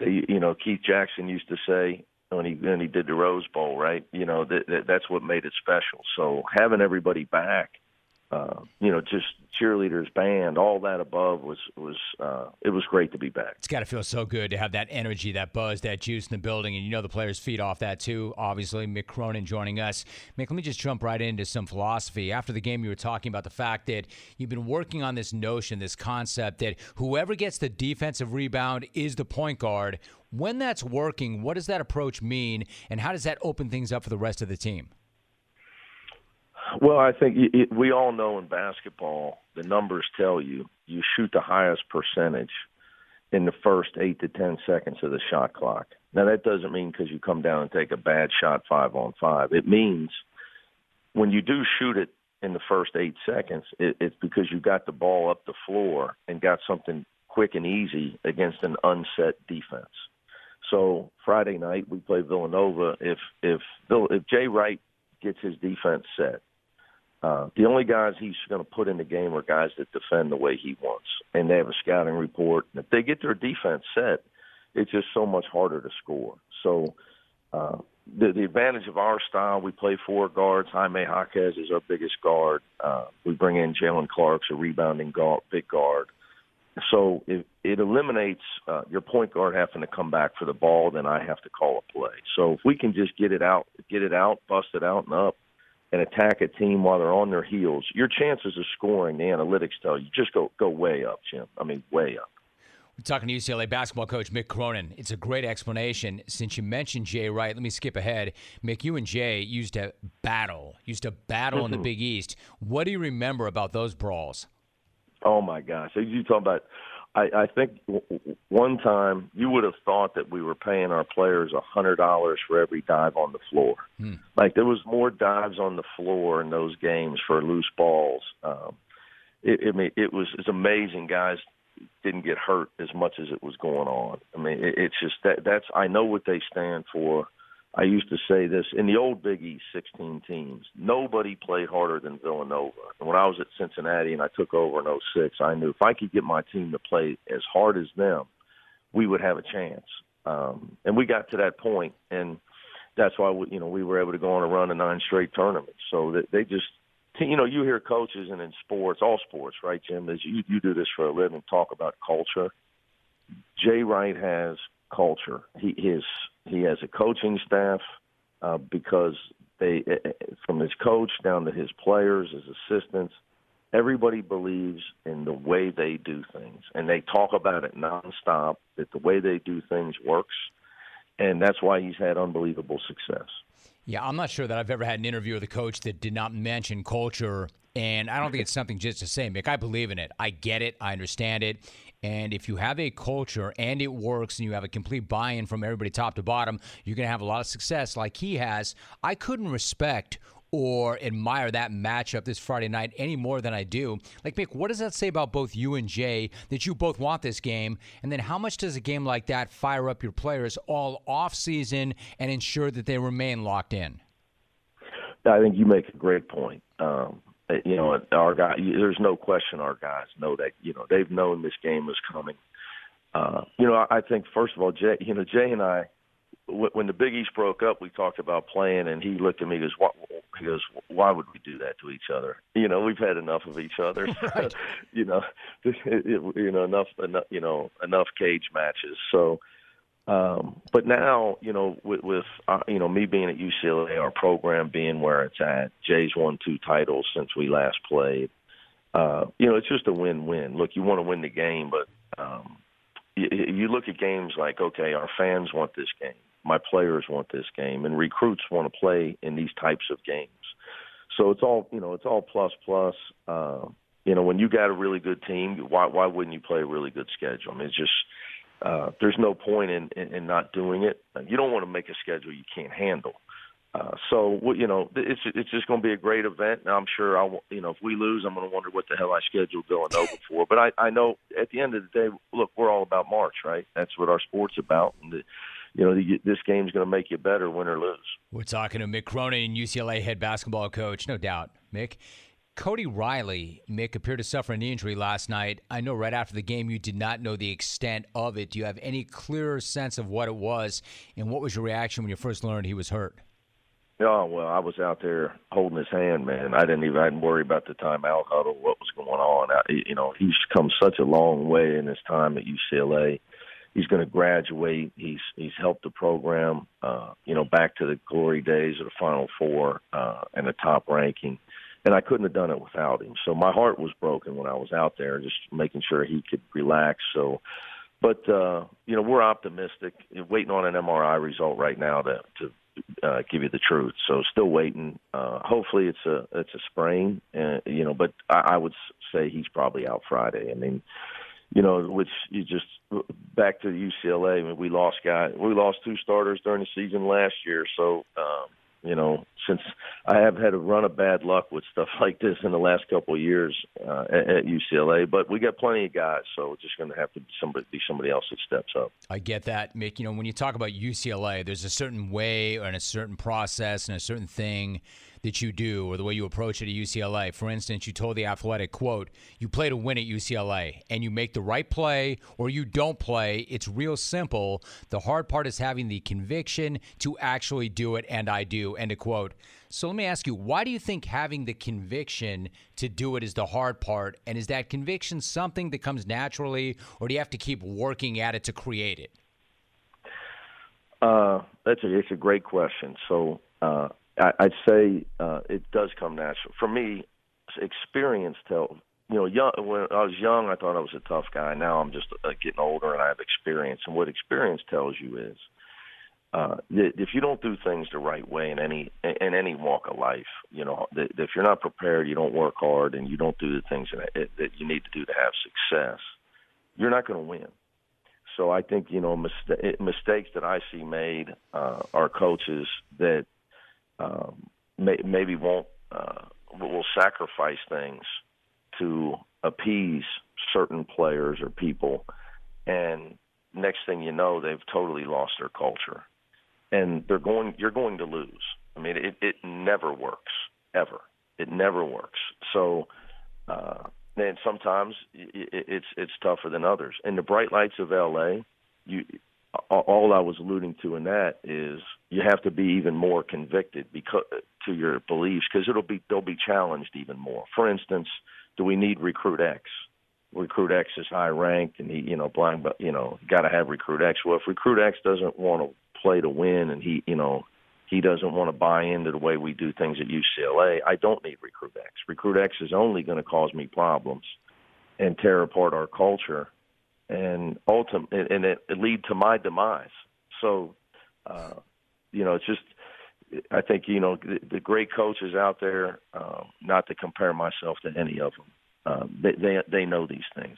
They, you know, Keith Jackson used to say when he when he did the Rose Bowl, right? You know, that, that that's what made it special. So having everybody back, uh, you know, just cheerleaders, band, all that above was was uh, it was great to be back. It's got to feel so good to have that energy, that buzz, that juice in the building, and you know the players feed off that too. Obviously, Mick Cronin joining us. Mick, let me just jump right into some philosophy. After the game, you were talking about the fact that you've been working on this notion, this concept that whoever gets the defensive rebound is the point guard. When that's working, what does that approach mean, and how does that open things up for the rest of the team? Well, I think it, we all know in basketball, the numbers tell you, you shoot the highest percentage in the first eight to ten seconds of the shot clock. Now, that doesn't mean because you come down and take a bad shot five on five. It means when you do shoot it in the first eight seconds, it, it's because you got the ball up the floor and got something quick and easy against an unset defense. So Friday night, we play Villanova. If, if, if Jay Wright gets his defense set, Uh, the only guys he's going to put in the game are guys that defend the way he wants, and they have a scouting report. And if they get their defense set, it's just so much harder to score. So uh, the, the advantage of our style, we play four guards. Jaime Jaquez is our biggest guard. Uh, we bring in Jalen Clark's a rebounding guard, big guard. So it, it eliminates uh, your point guard having to come back for the ball, then I have to call a play. So if we can just get it out, get it out, bust it out and up, and attack a team while they're on their heels, your chances of scoring, the analytics tell you, just go go way up, Jim. I mean, way up. We're talking to U C L A basketball coach Mick Cronin. It's a great explanation. Since you mentioned Jay Wright, let me skip ahead. Mick, you and Jay used to battle, used to battle mm-hmm. in the Big East. What do you remember about those brawls? Oh, my gosh. You talk about, I, I think one time you would have thought that we were paying our players one hundred dollars for every dive on the floor. Hmm. Like, there was more dives on the floor in those games for loose balls. Um, it, it, I mean, it was it's amazing guys didn't get hurt as much as it was going on. I mean, it, it's just that that's I know what they stand for. I used to say this, in the old Big East, sixteen teams, nobody played harder than Villanova. And when I was at Cincinnati and I took over in oh six, I knew if I could get my team to play as hard as them, we would have a chance. Um, and we got to that point, and that's why we, you know, we were able to go on a run of nine straight tournaments. So that they just, you know, you hear coaches and in sports, all sports, right, Jim, as you, you do this for a living, talk about culture. Jay Wright has culture. He is he has a coaching staff uh, because they, from his coach down to his players, his assistants, everybody believes in the way they do things, and they talk about it nonstop, that the way they do things works, and that's why he's had unbelievable success. Yeah, I'm not sure that I've ever had an interview with a coach that did not mention culture, and I don't think it's something just to say, Mick. I believe in it. I get it. I understand it. And if you have a culture and it works and you have a complete buy-in from everybody top to bottom, you're going to have a lot of success like he has. I couldn't respect or admire that matchup this Friday night any more than I do. Like, Mick, what does that say about both you and Jay, that you both want this game? And then how much does a game like that fire up your players all offseason and ensure that they remain locked in? I think you make a great point. Um You know, our guy. There's no question. Our guys know that. You know, they've known this game was coming. Uh, you know, I think first of all, Jay. You know, Jay and I, when the Big East broke up, we talked about playing, and he looked at me and goes, "What?" He goes, "Why would we do that to each other? You know, we've had enough of each other. Right. you know, you know enough, enough. You know, enough cage matches. So." Um, but now, you know, with, with uh, you know, me being at U C L A, our program being where it's at, Jay's won two titles since we last played. Uh, you know, it's just a win-win. Look, you want to win the game, but um, you, you look at games like, okay, our fans want this game, my players want this game, and recruits want to play in these types of games. So it's all, you know, it's all plus-plus. Uh, you know, when you got a really good team, why why wouldn't you play a really good schedule? I mean, it's just – Uh, there's no point in, in, in not doing it. You don't want to make a schedule you can't handle. Uh, so, you know, it's it's just going to be a great event. And I'm sure, I'll, you know, if we lose, I'm going to wonder what the hell I scheduled Villanova for. But I, I know at the end of the day, look, we're all about March, right? That's what our sport's about. And the, you know, the, this game's going to make you better, win or lose. We're talking to Mick Cronin, U C L A head basketball coach. No doubt, Mick. Cody Riley, Mick, appeared to suffer a knee injury last night. I know right after the game you did not know the extent of it. Do you have any clearer sense of what it was, and what was your reaction when you first learned he was hurt? Oh, well, I was out there holding his hand, man. I didn't even I didn't worry about the timeout huddle, what was going on. I, you know, he's come such a long way in his time at U C L A. He's going to graduate. He's he's helped the program, uh, you know, back to the glory days of the Final Four uh, and the top ranking. And I couldn't have done it without him. So my heart was broken when I was out there, just making sure he could relax. So, but, uh, you know, we're optimistic. We're waiting on an M R I result right now to, to uh, give you the truth. So still waiting. Uh, hopefully it's a it's a sprain, uh, you know, but I, I would say he's probably out Friday. I mean, you know, which you just back to U C L A. I mean, we lost guys. We lost two starters during the season last year. So, um, You know, since I have had a run of bad luck with stuff like this in the last couple of years uh, at U C L A, but we got plenty of guys, so it's just going to have to be somebody, be somebody else that steps up. I get that, Mick. You know, when you talk about U C L A, there's a certain way and a certain process and a certain thing that you do or the way you approach it at U C L A. For instance, you told The Athletic, quote, you play to win at U C L A, and you make the right play or you don't play. It's real simple. The hard part is having the conviction to actually do it, and I do. End of quote. So let me ask you, why do you think having the conviction to do it is the hard part? And is that conviction something that comes naturally, or do you have to keep working at it to create it? Uh, that's a, it's a great question. So uh, I, I'd say uh, it does come natural. For me, experience tells, you know, young, when I was young, I thought I was a tough guy. Now I'm just uh, getting older and I have experience. And what experience tells you is, Uh, if you don't do things the right way in any in any walk of life, you know, if you're not prepared, you don't work hard, and you don't do the things that, that you need to do to have success, you're not going to win. So I think, you know, mist- mistakes that I see made uh, are coaches that um, may- maybe won't uh, will sacrifice things to appease certain players or people, and next thing you know, they've totally lost their culture. and they're going. You're going to lose. I mean, it, it never works, ever. It never works. So, uh, and sometimes it, it's it's tougher than others. And the bright lights of L A, you. All I was alluding to in that is you have to be even more convicted because to your beliefs, because it'll be they'll be challenged even more. For instance, do we need Recruit X? Recruit X is high ranked, and he, you know, blind, but you know, got to have Recruit X. Well, if Recruit X doesn't want to play to win, and he, you know, he doesn't want to buy into the way we do things at U C L A, I don't need Recruit X. Recruit X is only going to cause me problems and tear apart our culture. And ultimately, and it, it lead to my demise. So, uh, you know, it's just, I think, you know, the, the great coaches out there, um, not to compare myself to any of them, um, they, they they know these things.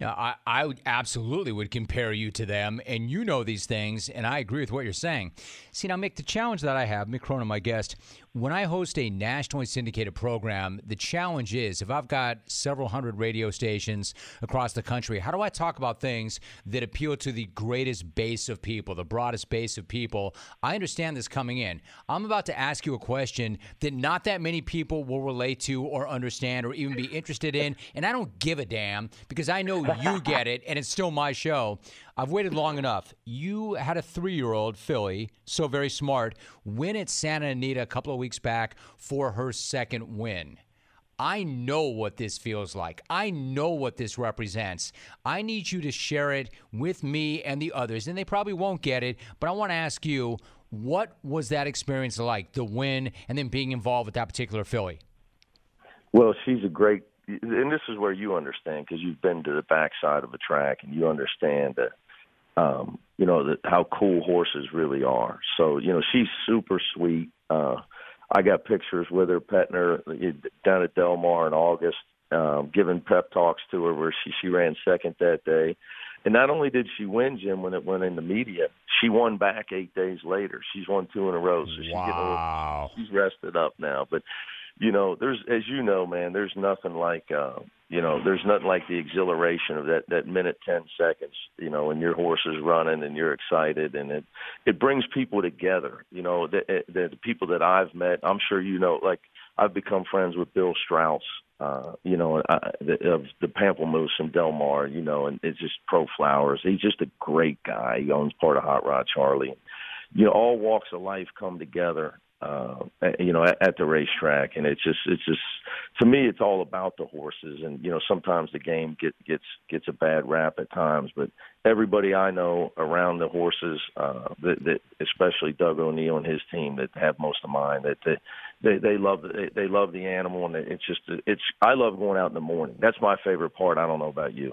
Yeah, I, I would absolutely would compare you to them, and you know these things, and I agree with what you're saying. See, now, Mick, the challenge that I have, Mick Cronin, my guest, when I host a nationally syndicated program, the challenge is if I've got several hundred radio stations across the country, how do I talk about things that appeal to the greatest base of people, the broadest base of people? I understand this coming in. I'm about to ask you a question that not that many people will relate to or understand or even be interested in, and I don't give a damn because I know you get it, and it's still my show. I've waited long enough. You had a three-year-old, Philly, so very smart, win at Santa Anita a couple of weeks back for her second win. I know what this feels like. I know what this represents. I need you to share it with me and the others, and they probably won't get it, but I want to ask you, what was that experience like, the win, and then being involved with that particular Philly? Well, she's a great and this is where you understand because you've been to the backside of a track and you understand that, um, you know, that how cool horses really are. So, you know, she's super sweet. Uh, I got pictures with her, petting her down at Del Mar in August, uh, giving pep talks to her where she, she ran second that day. And not only did she win, Jim, when it went in the media, she won back eight days later. She's won two in a row. So wow. She's, getting a little, she's rested up now. But, you know, there's, as you know, man, there's nothing like, uh, you know, there's nothing like the exhilaration of that, that minute, ten seconds, you know, and your horse is running and you're excited and it, it brings people together. You know, the, the, the people that I've met, I'm sure, you know, like I've become friends with Bill Strauss, uh, you know, I, the, of the Pamplemousse and Del Mar, you know, and it's just Pro Flowers. He's just a great guy. He owns part of Hot Rod Charlie. You know, all walks of life come together. Uh, you know, at, at the racetrack, and it's just, it's just, to me, it's all about the horses. And you know, sometimes the game get, gets gets a bad rap at times, but everybody I know around the horses, uh, that, that especially Doug O'Neill and his team that have most of mine, that they they, they love they, they love the animal, and it's just, it's I love going out in the morning. That's my favorite part. I don't know about you.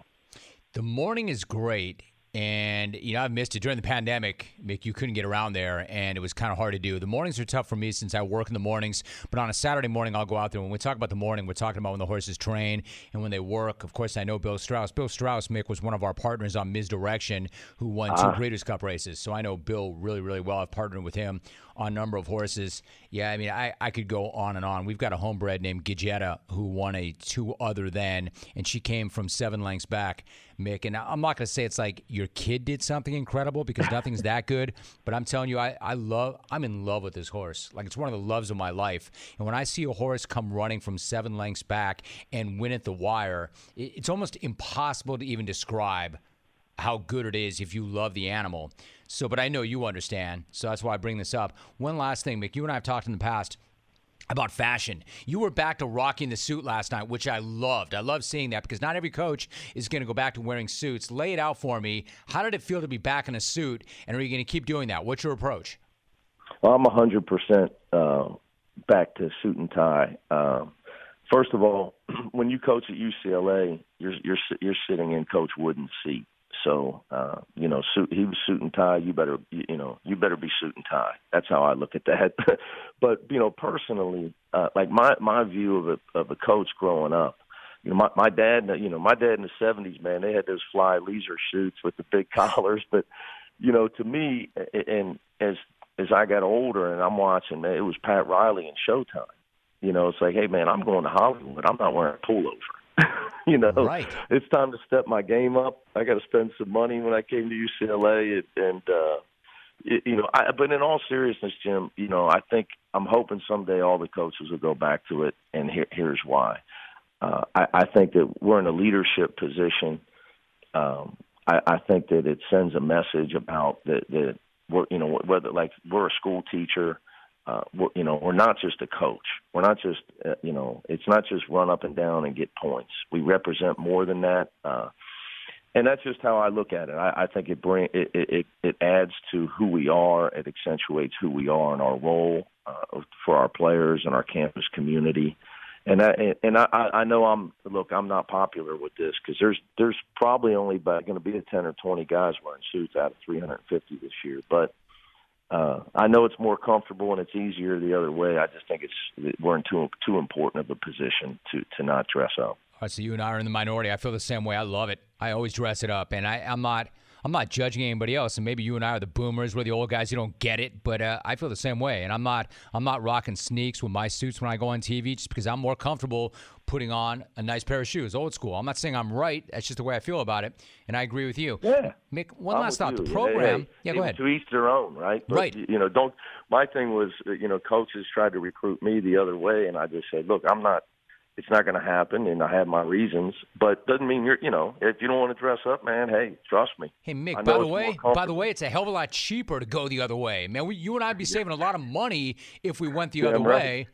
The morning is great. And, you know, I've missed it. During the pandemic, Mick, you couldn't get around there, and it was kind of hard to do. The mornings are tough for me since I work in the mornings, but on a Saturday morning, I'll go out there. When we talk about the morning, we're talking about when the horses train and when they work. Of course, I know Bill Strauss. Bill Strauss, Mick, was one of our partners on Misdirection, who won two uh. Breeders' Cup races. So I know Bill really, really well. I've partnered with him on a number of horses. Yeah, I mean, I, I could go on and on. We've got a homebred named Gigetta who won a two other than, and she came from seven lengths back, Mick. And I'm not going to say it's like your kid did something incredible because nothing's that good, but I'm telling you, I, I love, I'm in love with this horse. Like, it's one of the loves of my life. And when I see a horse come running from seven lengths back and win at the wire, it, it's almost impossible to even describe how good it is if you love the animal. So, but I know you understand, so that's why I bring this up. One last thing, Mick, you and I have talked in the past about fashion. You were back to rocking the suit last night, which I loved. I love seeing that because not every coach is going to go back to wearing suits. Lay it out for me. How did it feel to be back in a suit, and are you going to keep doing that? What's your approach? Well, I'm one hundred percent uh, back to suit and tie. Um, first of all, when you coach at U C L A, you're you're, you're sitting in Coach Wooden's seat. So, uh, you know, suit, he was suit and tie. You better, you know, you better be suit and tie. That's how I look at that. But, you know, personally, uh, like my, my view of a, of a coach growing up, you know, my, my dad, you know, my dad in the seventies, man, they had those fly leisure suits with the big collars. But, you know, to me, and as, as I got older and I'm watching, man, it was Pat Riley and Showtime. You know, it's like, hey, man, I'm going to Hollywood. I'm not wearing a pullover. You know, right. It's time to step my game up. I got to spend some money when I came to U C L A, and, and uh, you know, I, but in all seriousness, Jim, you know, I think I'm hoping someday all the coaches will go back to it, and here, here's why. Uh, I, I think that we're in a leadership position. Um, I, I think that it sends a message about that, that we're, you know, whether like we're a school teacher, uh, we're, you know, we're not just a coach. We're not just, uh, you know, it's not just run up and down and get points. We represent more than that. Uh, and that's just how I look at it. I, I think it, bring, it, it it adds to who we are. It accentuates who we are and our role uh, for our players and our campus community. And I and I, I know I'm look I'm not popular with this because there's there's probably only going to be ten or twenty guys wearing suits out of three hundred fifty this year. But uh, I know it's more comfortable and it's easier the other way. I just think it's we're in too too important of a position to, to not dress up. All right, so you and I are in the minority. I feel the same way. I love it. I always dress it up, and I, I'm not I'm not judging anybody else. And maybe you and I are the boomers. We're the old guys who don't get it. But uh, I feel the same way. And I'm not I'm not rocking sneaks with my suits when I go on T V just because I'm more comfortable putting on a nice pair of shoes, old school. I'm not saying I'm right. That's just the way I feel about it. And I agree with you. Yeah. Mick, one I'm last thought. You. The program. Hey, hey, yeah, go ahead. To each their own, right? But, right. You know, don't. My thing was, you know, coaches tried to recruit me the other way, and I just said, look, I'm not. It's not going to happen, and I have my reasons, but doesn't mean you're, you know, if you don't want to dress up, man, hey, trust me. Hey, Mick, by the way, by the way, it's a hell of a lot cheaper to go the other way. Man, we, you and I would be saving a lot of money if we went the yeah, other right. way,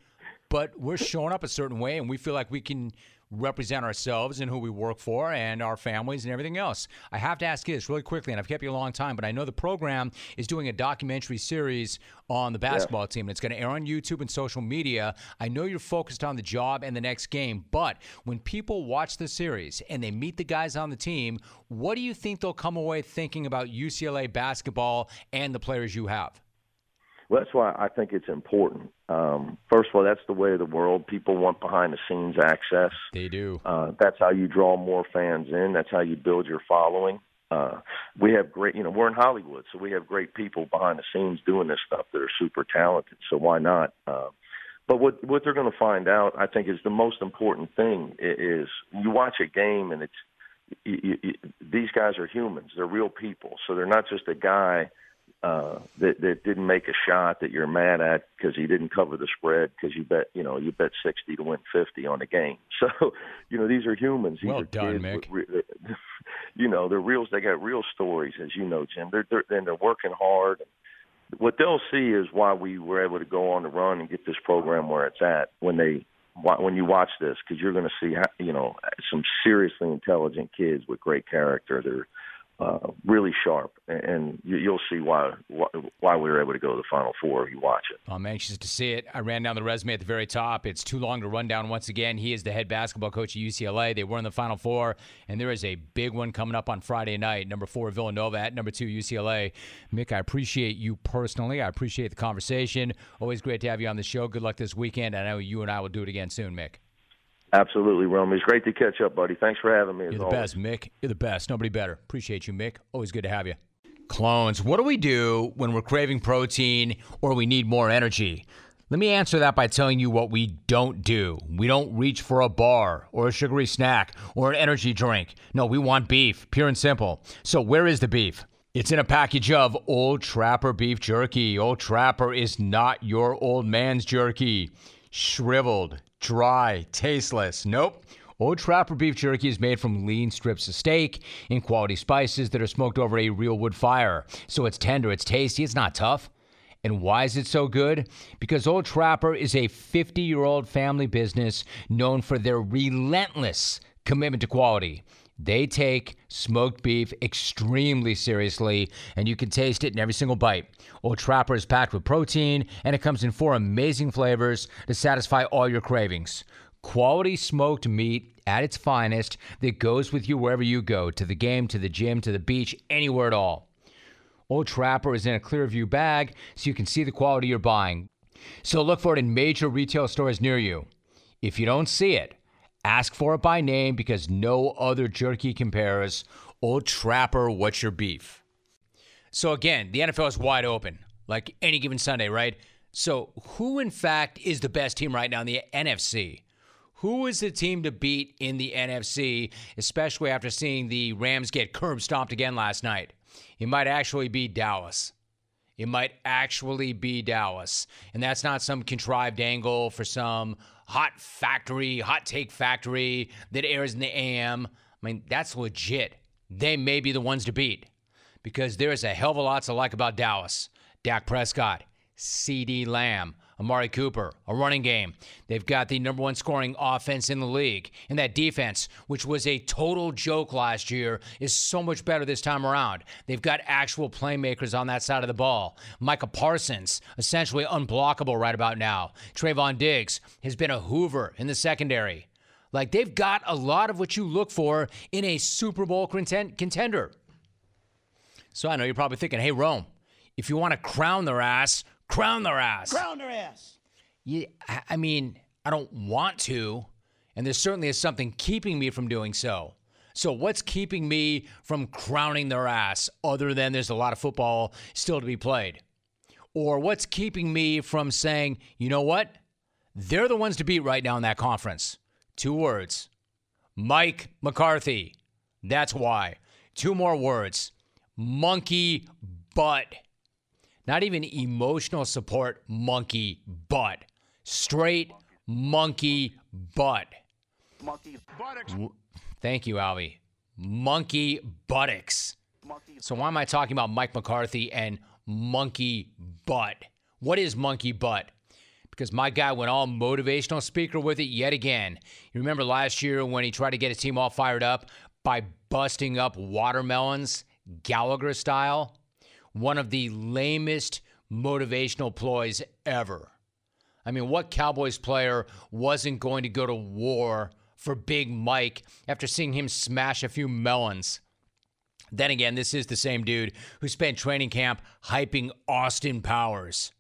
but we're showing up a certain way, and we feel like we can represent ourselves and who we work for and our families and everything else. I have to ask you this really quickly, and I've kept you a long time, but I know the program is doing a documentary series on the basketball yeah. team, and it's going to air on YouTube and social media. I know you're focused on the job and the next game, but when people watch the series and they meet the guys on the team, what do you think they'll come away thinking about U C L A basketball and the players you have? Well, that's why I think it's important. Um, first of all, that's the way of the world. People want behind-the-scenes access. They do. Uh, that's how you draw more fans in. That's how you build your following. Uh, we have great, you know, we're in Hollywood, so we have great people behind the scenes doing this stuff that are super talented, so why not? Uh, but what, what they're going to find out, I think, is the most important thing is you watch a game and it's you, you, you, these guys are humans. They're real people, so they're not just a guy – Uh, that, that didn't make a shot that you're mad at because he didn't cover the spread because you bet you know you bet sixty to win fifty on a game. So you know these are humans. These well are done, kids Mick. With, you know they're real. They got real stories, as you know, Jim. They're, they're and they're working hard. What they'll see is why we were able to go on the run and get this program where it's at when they when you watch this because you're going to see how, you know some seriously intelligent kids with great character. They're Uh, really sharp, and you'll see why why we were able to go to the Final Four if you watch it. I'm anxious to see it. I ran down the resume at the very top. It's too long to run down once again. He is the head basketball coach at U C L A. They were in the Final Four, and there is a big one coming up on Friday night. Number four, Villanova, at number two, U C L A. Mick, I appreciate you personally. I appreciate the conversation. Always great to have you on the show. Good luck this weekend. I know you and I will do it again soon, Mick. Absolutely, Rome. It's great to catch up, buddy. Thanks for having me. You're the always. best, Mick. You're the best. Nobody better. Appreciate you, Mick. Always good to have you. Clones, what do we do when we're craving protein or we need more energy? Let me answer that by telling you what we don't do. We don't reach for a bar or a sugary snack or an energy drink. No, we want beef, pure and simple. So where is the beef? It's in a package of Old Trapper beef jerky. Old Trapper is not your old man's jerky. Shriveled, dry, tasteless. Nope. Old Trapper beef jerky is made from lean strips of steak and quality spices that are smoked over a real wood fire. So it's tender, it's tasty, it's not tough. And why is it so good? Because Old Trapper is a fifty-year-old family business known for their relentless commitment to quality. They take smoked beef extremely seriously, and you can taste it in every single bite. Old Trapper is packed with protein, and it comes in four amazing flavors to satisfy all your cravings. Quality smoked meat at its finest that goes with you wherever you go, to the game, to the gym, to the beach, anywhere at all. Old Trapper is in a Clearview bag, so you can see the quality you're buying. So look for it in major retail stores near you. If you don't see it, ask for it by name because no other jerky compares. Old Trapper, what's your beef? So again, the N F L is wide open, like any given Sunday, right? So who, in fact, is the best team right now in the N F C? Who is the team to beat in the N F C, especially after seeing the Rams get curb stomped again last night? It might actually be Dallas. It might actually be Dallas. And that's not some contrived angle for some hot factory, hot take factory that airs in the A M. I mean, that's legit. They may be the ones to beat because there is a hell of a lot to like about Dallas. Dak Prescott, CeeDee Lamb, Amari Cooper, a running game. They've got the number one scoring offense in the league. And that defense, which was a total joke last year, is so much better this time around. They've got actual playmakers on that side of the ball. Micah Parsons, essentially unblockable right about now. Trayvon Diggs has been a hoover in the secondary. Like, they've got a lot of what you look for in a Super Bowl content- contender. So I know you're probably thinking, hey, Rome, if you want to crown their ass, Crown their ass. Crown their ass. Yeah, I mean, I don't want to, and there certainly is something keeping me from doing so. So what's keeping me from crowning their ass, other than there's a lot of football still to be played? Or what's keeping me from saying, you know what? They're the ones to beat right now in that conference. Two words. Mike McCarthy. That's why. Two more words. Monkey butt. Not even emotional support, monkey butt. Straight monkey butt. Monkey buttocks. Thank you, Alvy. Monkey buttocks. Monkey. So why am I talking about Mike McCarthy and monkey butt? What is monkey butt? Because my guy went all motivational speaker with it yet again. You remember last year when he tried to get his team all fired up by busting up watermelons, Gallagher style? One of the lamest motivational ploys ever. I mean, what Cowboys player wasn't going to go to war for Big Mike after seeing him smash a few melons? Then again, this is the same dude who spent training camp hyping Austin Powers.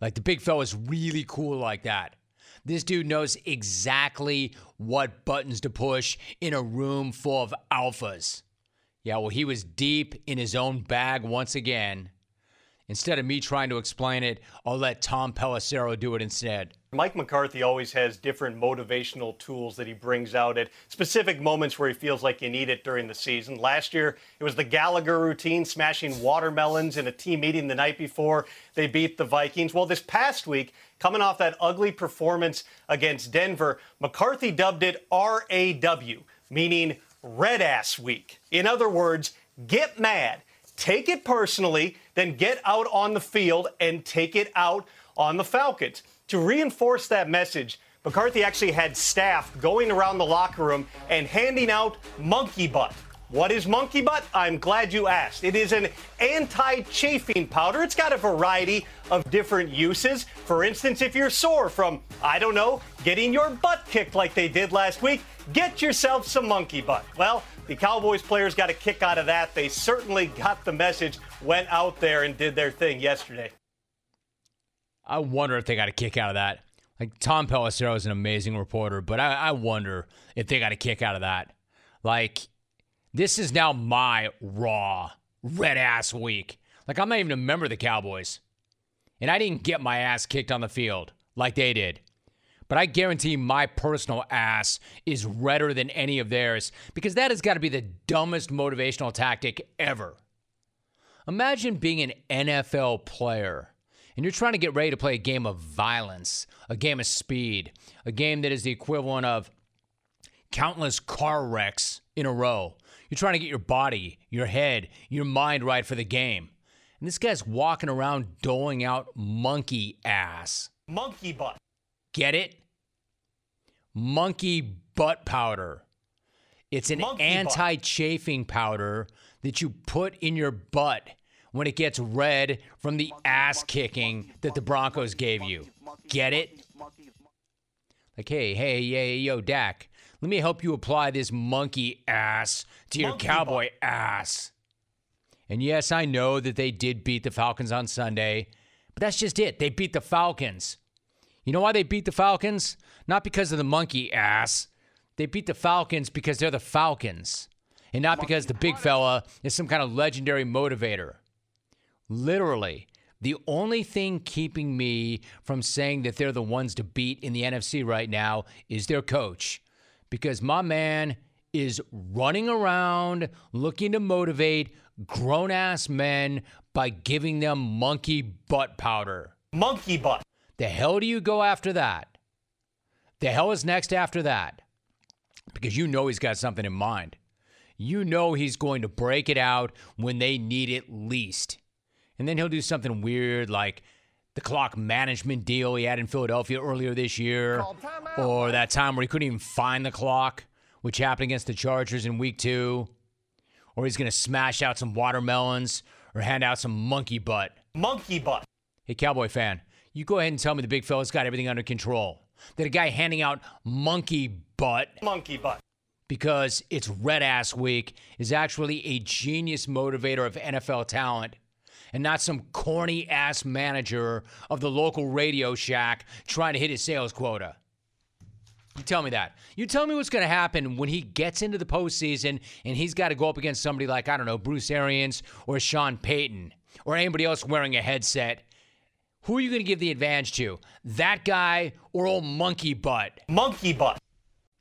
Like, the big fella's really cool like that. This dude knows exactly what buttons to push in a room full of alphas. Yeah, well, he was deep in his own bag once again. Instead of me trying to explain it, I'll let Tom Pelissero do it instead. Mike McCarthy always has different motivational tools that he brings out at specific moments where he feels like you need it during the season. Last year, it was the Gallagher routine, smashing watermelons in a team meeting the night before they beat the Vikings. Well, this past week, coming off that ugly performance against Denver, McCarthy dubbed it R A W, meaning Red Ass Week. In other words, get mad, take it personally, then get out on the field and take it out on the Falcons. To reinforce that message, McCarthy actually had staff going around the locker room and handing out monkey butt. What is monkey butt? I'm glad you asked. It is an anti-chafing powder. It's got a variety of different uses. For instance, if you're sore from, I don't know, getting your butt kicked like they did last week, get yourself some monkey butt. Well, the Cowboys players got a kick out of that. They certainly got the message, went out there and did their thing yesterday. I wonder if they got a kick out of that. Like, Tom Pelissero is an amazing reporter, but I, I wonder if they got a kick out of that. Like, this is now my raw Red Ass Week. Like, I'm not even a member of the Cowboys. And I didn't get my ass kicked on the field like they did. But I guarantee my personal ass is redder than any of theirs, because that has got to be the dumbest motivational tactic ever. Imagine being an N F L player and you're trying to get ready to play a game of violence, a game of speed, a game that is the equivalent of countless car wrecks in a row. You're trying to get your body, your head, your mind right for the game. And this guy's walking around doling out monkey ass. Monkey butt. Get it? Monkey butt powder. It's an monkey anti-chafing butt. Powder that you put in your butt when it gets red from the monkey, ass monkey, kicking monkey, that the Broncos monkey, gave you. Monkey, Get monkey, it? Monkey, like, hey, hey, yeah, yo, Dak. Let me help you apply this monkey ass to your monkey cowboy butt. Ass. And yes, I know that they did beat the Falcons on Sunday, but that's just it. They beat the Falcons. You know why they beat the Falcons? Not because of the monkey ass. They beat the Falcons because they're the Falcons, and not monkey because the big fella is some kind of legendary motivator. Literally, the only thing keeping me from saying that they're the ones to beat in the N F C right now is their coach. Because my man is running around looking to motivate grown-ass men by giving them monkey butt powder. Monkey butt. The hell do you go after that? The hell is next after that? Because you know he's got something in mind. You know he's going to break it out when they need it least. And then he'll do something weird like the clock management deal he had in Philadelphia earlier this year, or that time where he couldn't even find the clock, which happened against the Chargers in week two. Or he's going to smash out some watermelons or hand out some monkey butt. Monkey butt. Hey, Cowboy fan, you go ahead and tell me the big fella's got everything under control. That a guy handing out monkey butt. Monkey butt. Because it's Red Ass Week is actually a genius motivator of N F L talent and not some corny ass manager of the local Radio Shack trying to hit his sales quota. You tell me that. You tell me what's going to happen when he gets into the postseason and he's got to go up against somebody like, I don't know, Bruce Arians or Sean Payton or anybody else wearing a headset. Who are you going to give the advantage to? That guy or old monkey butt? Monkey butt.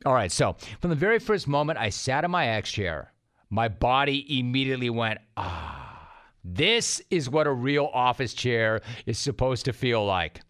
All right, so from the very first moment I sat in my ex chair, my body immediately went, ah, this is what a real office chair is supposed to feel like.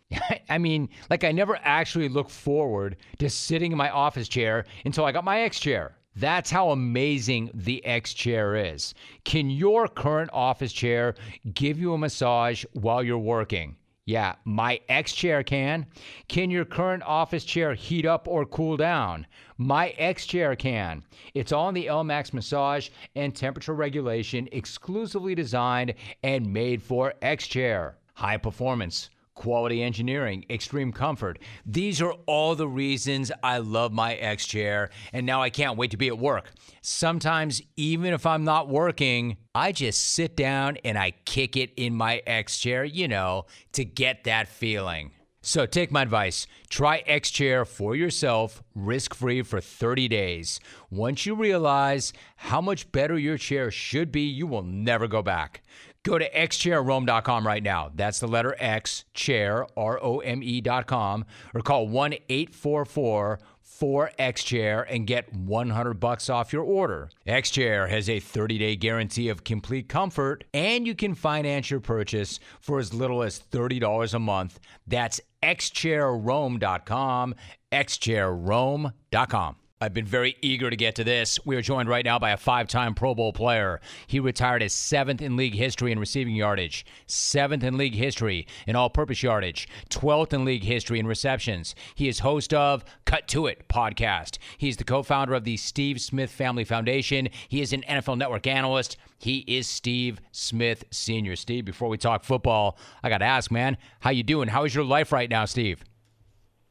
I mean, like I never actually looked forward to sitting in my office chair until I got my ex chair. That's how amazing the X chair is. Can your current office chair give you a massage while you're working? Yeah, my X chair can. Can your current office chair heat up or cool down? My X chair can. It's all in the L Max massage and temperature regulation, exclusively designed and made for X chair. High performance, quality engineering, extreme comfort. These are all the reasons I love my X chair, and now I can't wait to be at work. Sometimes, even if I'm not working, I just sit down and I kick it in my X chair, you know, to get that feeling. So take my advice. Try X chair for yourself, risk-free for thirty days. Once you realize how much better your chair should be, you will never go back. Go to x chair rome dot com right now. That's the letter X, chair, R O M E dot com, or call one eight four four four X chair and get one hundred bucks off your order. X Chair has a thirty day guarantee of complete comfort, and you can finance your purchase for as little as thirty dollars a month. That's x chair rome dot com, x chair rome dot com. I've been very eager to get to this. We are joined right now by a five-time Pro Bowl player. He retired as seventh in league history in receiving yardage, seventh in league history in all-purpose yardage, twelfth in league history in receptions. He is host of Cut to It podcast. He's the co-founder of the Steve Smith Family Foundation. He is an N F L Network analyst. He is Steve Smith Senior. Steve, before we talk football, I got to ask, man, how you doing? How is your life right now, Steve?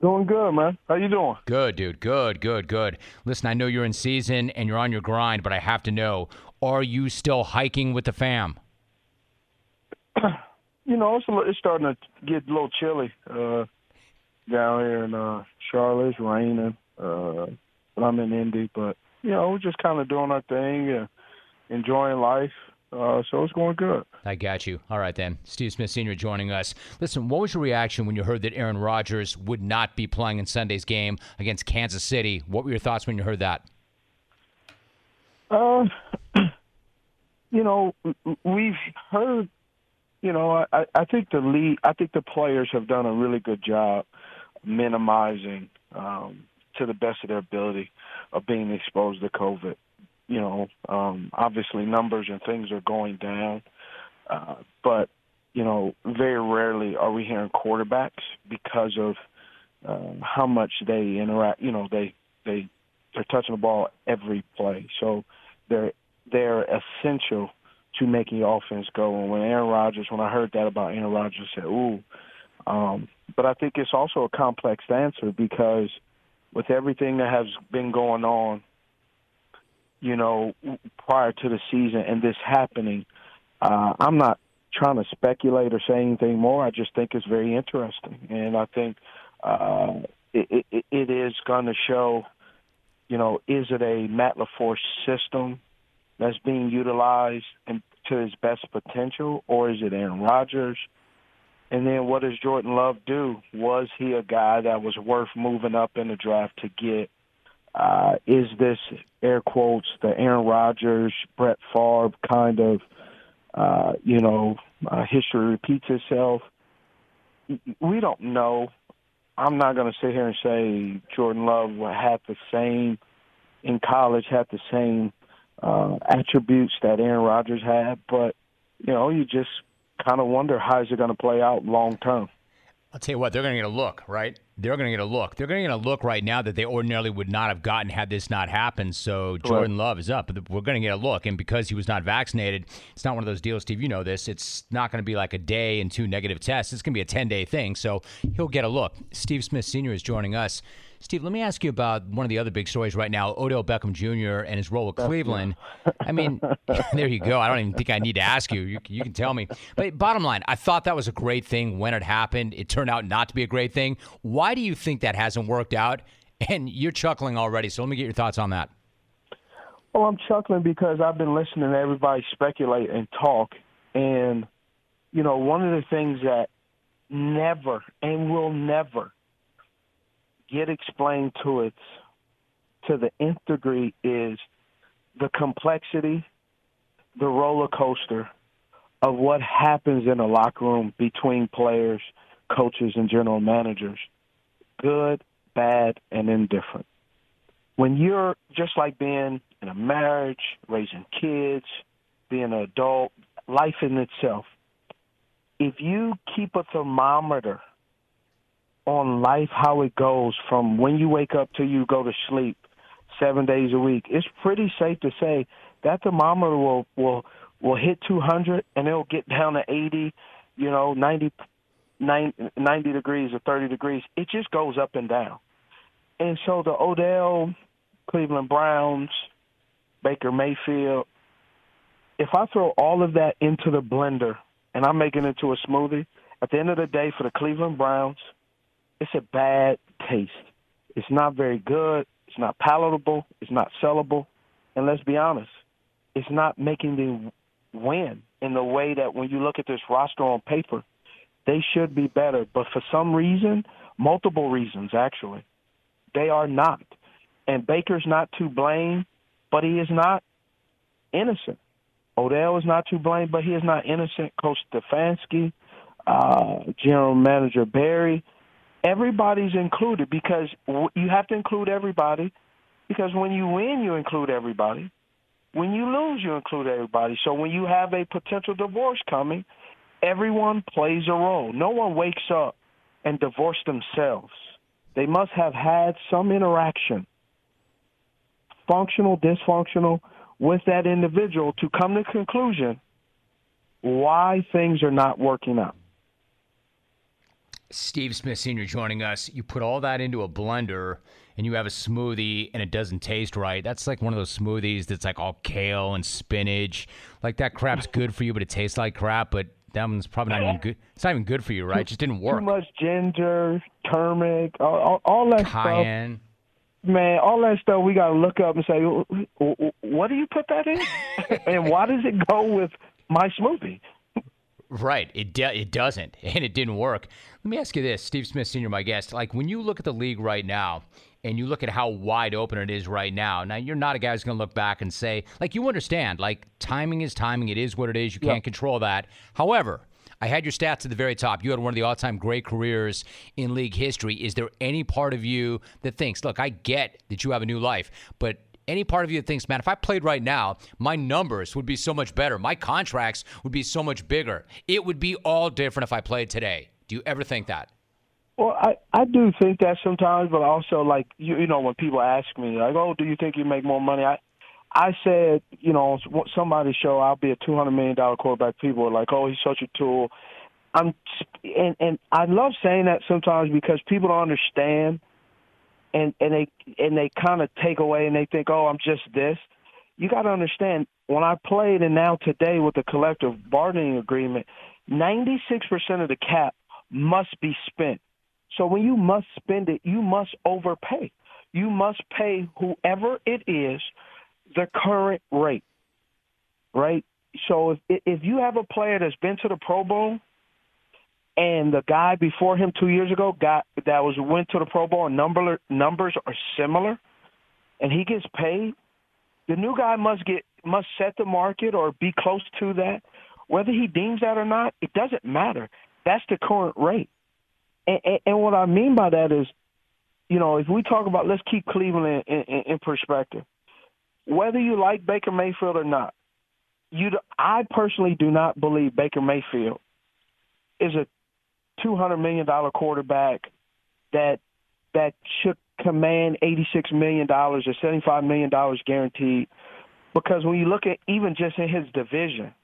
Doing good, man. How you doing? Good, dude. Good, good, good. Listen, I know you're in season and you're on your grind, but I have to know, are you still hiking with the fam? You know, it's, a, it's starting to get a little chilly uh, down here in uh, Charlotte. It's raining, uh, but I'm in Indy. But, you know, we're just kind of doing our thing and enjoying life. Uh, so it's going good. I got you. All right, then. Steve Smith Senior joining us. Listen, what was your reaction when you heard that Aaron Rodgers would not be playing in Sunday's game against Kansas City? What were your thoughts when you heard that? Uh, you know, we've heard, you know, I, I think the league, I think the players have done a really good job minimizing um, to the best of their ability of being exposed to COVID. You know, um, obviously numbers and things are going down, uh, but, you know, very rarely are we hearing quarterbacks because of um, how much they interact. You know, they, they, they're touching the ball every play. So they're, they're essential to making the offense go. And when Aaron Rodgers, when I heard that about Aaron Rodgers, I said, ooh. Um, but I think it's also a complex answer because with everything that has been going on, you know, prior to the season and this happening, uh, I'm not trying to speculate or say anything more. I just think it's very interesting. And I think uh, it, it, it is going to show, you know, is it a Matt LaFleur system that's being utilized and to his best potential, or is it Aaron Rodgers? And then what does Jordan Love do? Was he a guy that was worth moving up in the draft to get uh, is this, air quotes, the Aaron Rodgers, Brett Favre kind of, uh, you know, uh, history repeats itself? We don't know. I'm not going to sit here and say Jordan Love had the same, in college, had the same uh, attributes that Aaron Rodgers had, but, you know, you just kind of wonder how is it going to play out long term. I'll tell you what, they're going to get a look, right? They're going to get a look. They're going to get a look right now that they ordinarily would not have gotten had this not happened. So Jordan Love is up. We're going to get a look. And because he was not vaccinated, it's not one of those deals, Steve, you know this. It's not going to be like a day and two negative tests. It's going to be a ten-day thing. So he'll get a look. Steve Smith Senior is joining us. Steve, let me ask you about one of the other big stories right now, Odell Beckham Junior and his role with Cleveland. I mean, there you go. I don't even think I need to ask you. You, you can tell me. But bottom line, I thought that was a great thing when it happened. It turned out not to be a great thing. Why do you think that hasn't worked out? And you're chuckling already, so let me get your thoughts on that. Well, I'm chuckling because I've been listening to everybody speculate and talk. And, you know, one of the things that never and will never get explained to it to the nth degree is the complexity, the roller coaster of what happens in a locker room between players, coaches, and general managers, good, bad, and indifferent. When you're just like being in a marriage, raising kids, being an adult, life in itself, if you keep a thermometer on life, how it goes from when you wake up till you go to sleep seven days a week, it's pretty safe to say that thermometer will will, will hit two hundred and it'll get down to eighty, you know, ninety, ninety degrees or thirty degrees. It just goes up and down. And so the Odell, Cleveland Browns, Baker Mayfield, if I throw all of that into the blender and I'm making it into a smoothie, at the end of the day for the Cleveland Browns, it's a bad taste. It's not very good. It's not palatable. It's not sellable. And let's be honest, it's not making them win in the way that when you look at this roster on paper, they should be better. But for some reason, multiple reasons actually, they are not. And Baker's not to blame, but he is not innocent. Odell is not to blame, but he is not innocent. Coach Stefanski, uh, General Manager Barry, everybody's included because you have to include everybody because when you win, you include everybody. When you lose, you include everybody. So when you have a potential divorce coming, everyone plays a role. No one wakes up and divorced themselves. They must have had some interaction, functional, dysfunctional, with that individual to come to the conclusion why things are not working out. Steve Smith Senior joining us. You put all that into a blender and you have a smoothie and it doesn't taste right. That's like one of those smoothies that's like all kale and spinach. Like that crap's good for you, but it tastes like crap. But that one's probably not even good. It's not even good for you, right? It just didn't work. Too much ginger, turmeric, all, all, all that cayenne stuff. Man, all that stuff we got to look up and say, what do you put that in? And why does it go with my smoothie? Right. It de- it doesn't, and it didn't work. Let me ask you this. Steve Smith Senior, my guest, like when you look at the league right now and you look at how wide open it is right now, now you're not a guy who's going to look back and say, like you understand, like timing is timing. It is what it is. You can't yep. control that. However, I had your stats at the very top. You had one of the all-time great careers in league history. Is there any part of you that thinks, look, I get that you have a new life, but any part of you that thinks, man, if I played right now, my numbers would be so much better. My contracts would be so much bigger. It would be all different if I played today. Do you ever think that? Well, I, I do think that sometimes, but also, like, you, you know, when people ask me, like, oh, do you think you make more money? I I said, you know, somebody show I'll be a two hundred million dollars quarterback. People are like, oh, he's such a tool. I'm, and, and I love saying that sometimes because people don't understand. And, and they and they kind of take away and they think, oh, I'm just this. You got to understand, when I played and now today with the collective bargaining agreement, ninety-six percent of the cap must be spent. So when you must spend it, you must overpay. You must pay whoever it is the current rate, right? So if, if you have a player that's been to the Pro Bowl, and the guy before him two years ago got that was went to the Pro Bowl and number, numbers are similar, and he gets paid, the new guy must get must set the market or be close to that. Whether he deems that or not, it doesn't matter. That's the current rate. And, and, and what I mean by that is, you know, if we talk about, let's keep Cleveland in, in, in perspective. Whether you like Baker Mayfield or not, you I personally do not believe Baker Mayfield is a two hundred million dollars quarterback that that should command eighty-six million dollars or seventy-five million dollars guaranteed, because when you look at even just in his division,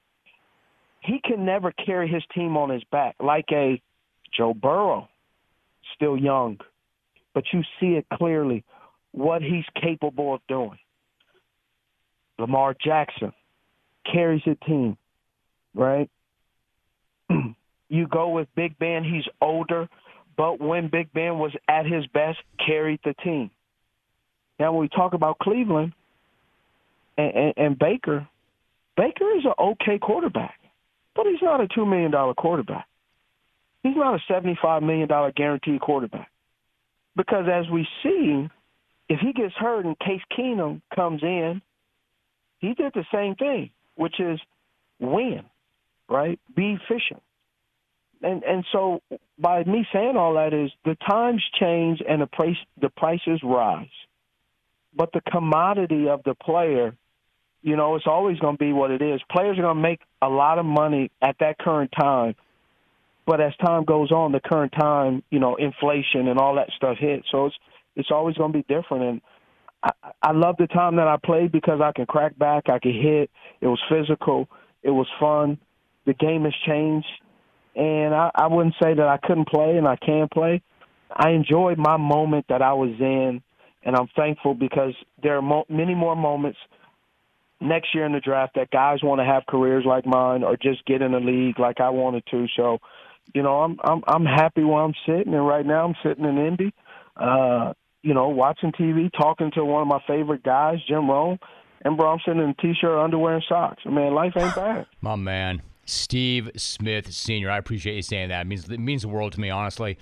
he can never carry his team on his back like a Joe Burrow, still young, but you see it clearly what he's capable of doing. Lamar Jackson carries a team, right? You go with Big Ben, he's older, but when Big Ben was at his best, carried the team. Now, when we talk about Cleveland and, and, and Baker, Baker is an okay quarterback, but he's not a two million dollars quarterback. He's not a seventy-five million dollars guaranteed quarterback. Because as we see, if he gets hurt and Case Keenum comes in, he did the same thing, which is win, right? Be efficient. And and so by me saying all that is the times change and the price the prices rise. But the commodity of the player, you know, it's always going to be what it is. Players are going to make a lot of money at that current time. But as time goes on, the current time, you know, inflation and all that stuff hits. So it's it's always going to be different. And I, I love the time that I played because I can crack back, I can hit. It was physical. It was fun. The game has changed. And I, I wouldn't say that I couldn't play and I can play. I enjoyed my moment that I was in, and I'm thankful because there are mo- many more moments next year in the draft that guys want to have careers like mine or just get in the league like I wanted to. So, you know, I'm I'm, I'm happy where I'm sitting, and right now I'm sitting in Indy, uh, you know, watching T V, talking to one of my favorite guys, Jim Rome, and bro, I'm sitting in a T-shirt, underwear, and socks. I mean, life ain't bad. My man. Steve Smith, Senior, I appreciate you saying that. It means, it means the world to me, honestly.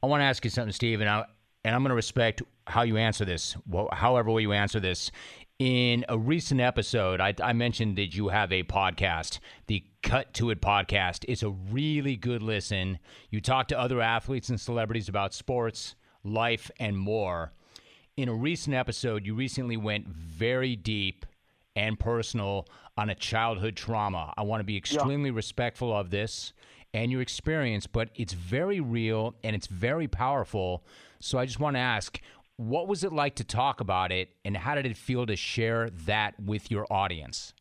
I want to ask you something, Steve, and, I, and I'm going to respect how you answer this, well, however way you answer this. In a recent episode, I, I mentioned that you have a podcast, the Cut to It podcast. It's a really good listen. You talk to other athletes and celebrities about sports, life, and more. In a recent episode, you recently went very deep and personal on a childhood trauma. I want to be extremely yeah. respectful of this and your experience, but it's very real and it's very powerful. So I just want to ask, what was it like to talk about it, and how did it feel to share that with your audience?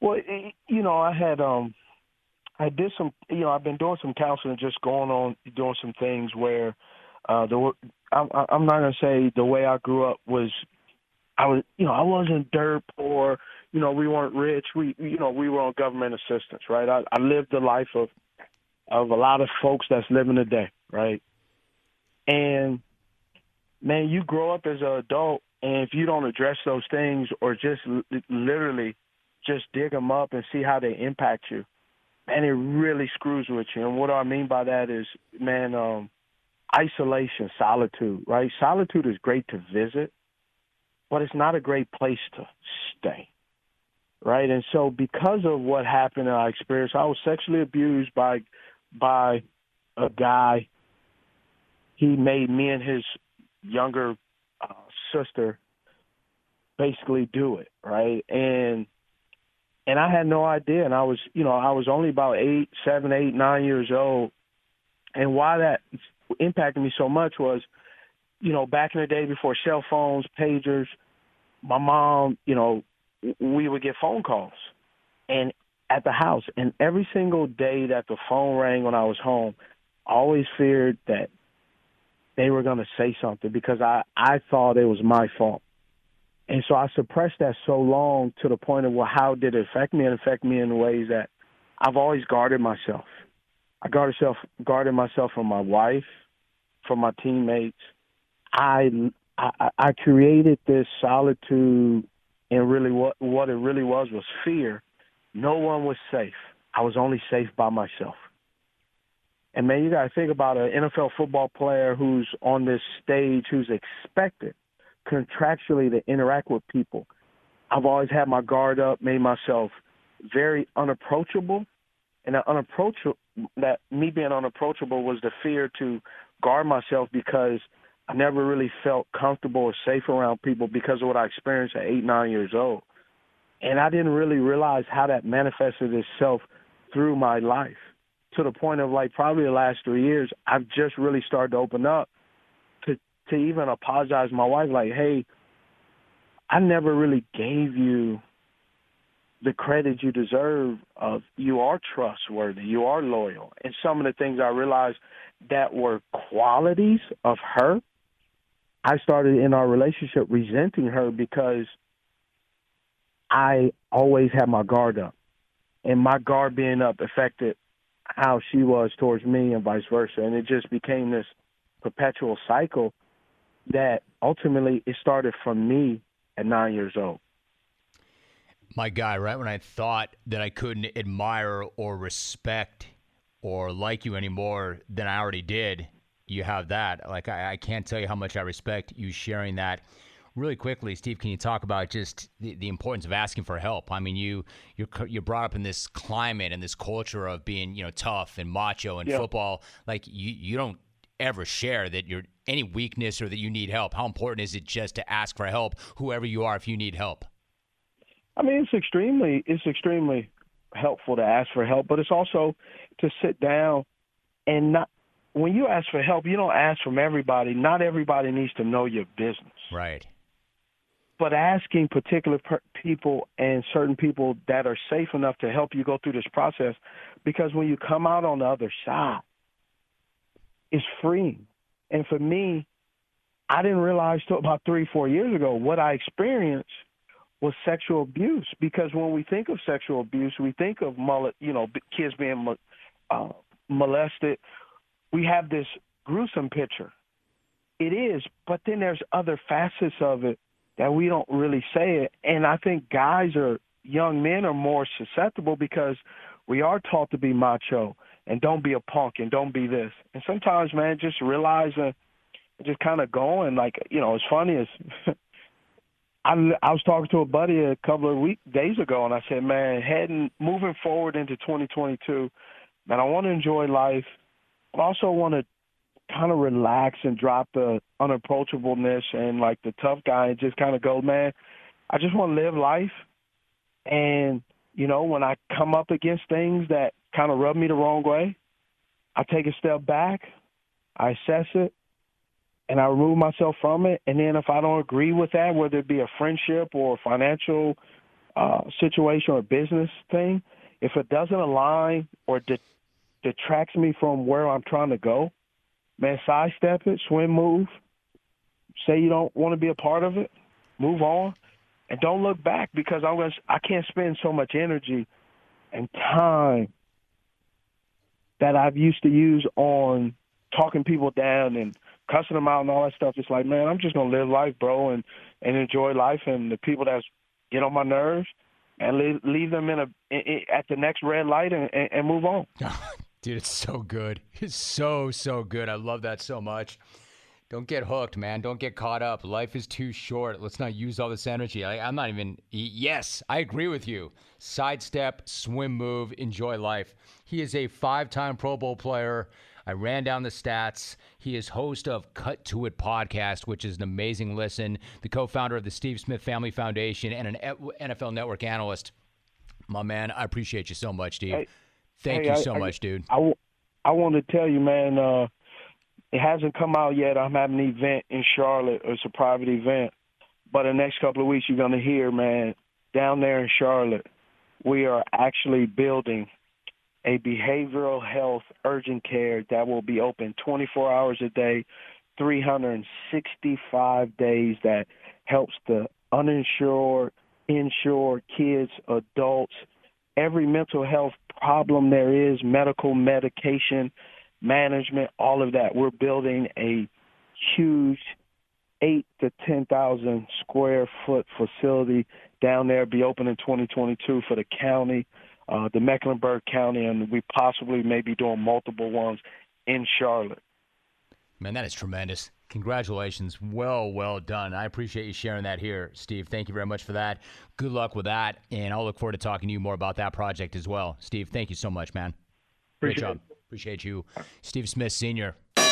Well, you know, I had, um, I did some, you know, I've been doing some counseling, just going on, doing some things where uh, the, I'm, I'm not going to say the way I grew up was, I was, you know, I wasn't dirt poor. You know, we weren't rich. We, you know, we were on government assistance, right? I, I lived the life of of a lot of folks that's living today, right? And man, you grow up as an adult, and if you don't address those things or just li- literally just dig them up and see how they impact you, man, it really screws with you. And what I mean by that is, man, um, isolation, solitude, right? Solitude is great to visit, but it's not a great place to stay, right? And so because of what happened in our experience, I was sexually abused by by a guy. He made me and his younger uh, sister basically do it, right? And and I had no idea, and I was, you know, I was only about eight, seven, eight, nine years old. And why that impacted me so much was, you know, back in the day before cell phones, pagers, my mom, you know, we would get phone calls and at the house. And every single day that the phone rang when I was home, I always feared that they were going to say something because I, I thought it was my fault. And so I suppressed that so long to the point of, well, how did it affect me? It affected me in ways that I've always guarded myself. I guarded, self, guarded myself from my wife, from my teammates. I, I I created this solitude, and really what, what it really was was fear. No one was safe. I was only safe by myself. And, man, you got to think about an N F L football player who's on this stage who's expected contractually to interact with people. I've always had my guard up, made myself very unapproachable, and that unapproachable, that me being unapproachable was the fear to guard myself because I never really felt comfortable or safe around people because of what I experienced at eight, nine years old. And I didn't really realize how that manifested itself through my life to the point of, like, probably the last three years, I've just really started to open up to, to even apologize to my wife, like, hey, I never really gave you the credit you deserve of you are trustworthy, you are loyal. And some of the things I realized that were qualities of her, I started in our relationship resenting her because I always had my guard up. And my guard being up affected how she was towards me and vice versa. And it just became this perpetual cycle that ultimately it started from me at nine years old. My guy, right when I thought that I couldn't admire or respect or like you anymore than I already did, you have that. Like, I, I can't tell you how much I respect you sharing that. Really quickly, Steve, can you talk about just the, the importance of asking for help? I mean, you, you're, you're brought up in this climate and this culture of being, you know, tough and macho and yeah. football. Like, you, you don't ever share that you're any weakness or that you need help. How important is it just to ask for help, whoever you are, if you need help? I mean, it's extremely it's extremely helpful to ask for help, but it's also to sit down and not. When you ask for help, you don't ask from everybody. Not everybody needs to know your business. Right. But asking particular per- people and certain people that are safe enough to help you go through this process, because when you come out on the other side, it's freeing. And for me, I didn't realize till about three, four years ago what I experienced was sexual abuse, because when we think of sexual abuse, we think of mullet, you know, kids being uh, molested. We have this gruesome picture. It is, but then there's other facets of it that we don't really say it. And I think guys or young men are more susceptible because we are taught to be macho and don't be a punk and don't be this. And sometimes, man, just realizing, just kind of going like, you know, it's funny as – I, I was talking to a buddy a couple of week, days ago, and I said, man, heading moving forward into twenty twenty-two, man, I want to enjoy life, but also want to kind of relax and drop the unapproachableness and, like, the tough guy and just kind of go, man, I just want to live life. And, you know, when I come up against things that kind of rub me the wrong way, I take a step back, I assess it, and I remove myself from it. And then if I don't agree with that, whether it be a friendship or a financial uh, situation or business thing, if it doesn't align or det- detracts me from where I'm trying to go, man, sidestep it, swim, move, say you don't want to be a part of it, move on, and don't look back, because I'm gonna, I can't spend so much energy and time that I've used to use on talking people down and cussing them out and all that stuff. It's like, man, I'm just going to live life, bro, and, and enjoy life. And the people that get on my nerves, and leave, leave them in a in, at the next red light and, and, and move on. Dude, it's so good. It's so, so good. I love that so much. Don't get hooked, man. Don't get caught up. Life is too short. Let's not use all this energy. I, I'm not even – yes, I agree with you. Sidestep, swim, move, enjoy life. He is a five-time Pro Bowl player. I ran down the stats. He is host of Cut to It podcast, which is an amazing listen, the co-founder of the Steve Smith Family Foundation and an N F L Network analyst. My man, I appreciate you so much, Steve. Hey, Thank hey, you so I, much, I, dude. I, I want to tell you, man, uh, it hasn't come out yet. I'm having an event in Charlotte. It's a private event. But in the next couple of weeks, you're going to hear, man, down there in Charlotte, we are actually building a behavioral health urgent care that will be open twenty-four hours a day, three hundred sixty-five days, that helps the uninsured, insured, kids, adults, every mental health problem there is, medical, medication, management, all of that. We're building a huge eight to ten thousand square foot facility down there, be open in twenty twenty-two for the county. Uh, the Mecklenburg County, and we possibly may be doing multiple ones in Charlotte. Man, that is tremendous. Congratulations. Well, well done. I appreciate you sharing that here, Steve. Thank you very much for that. Good luck with that, and I'll look forward to talking to you more about that project as well. Steve, thank you so much, man. Appreciate Great job. It. Appreciate you. Steve Smith, Senior. Good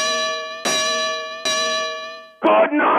night.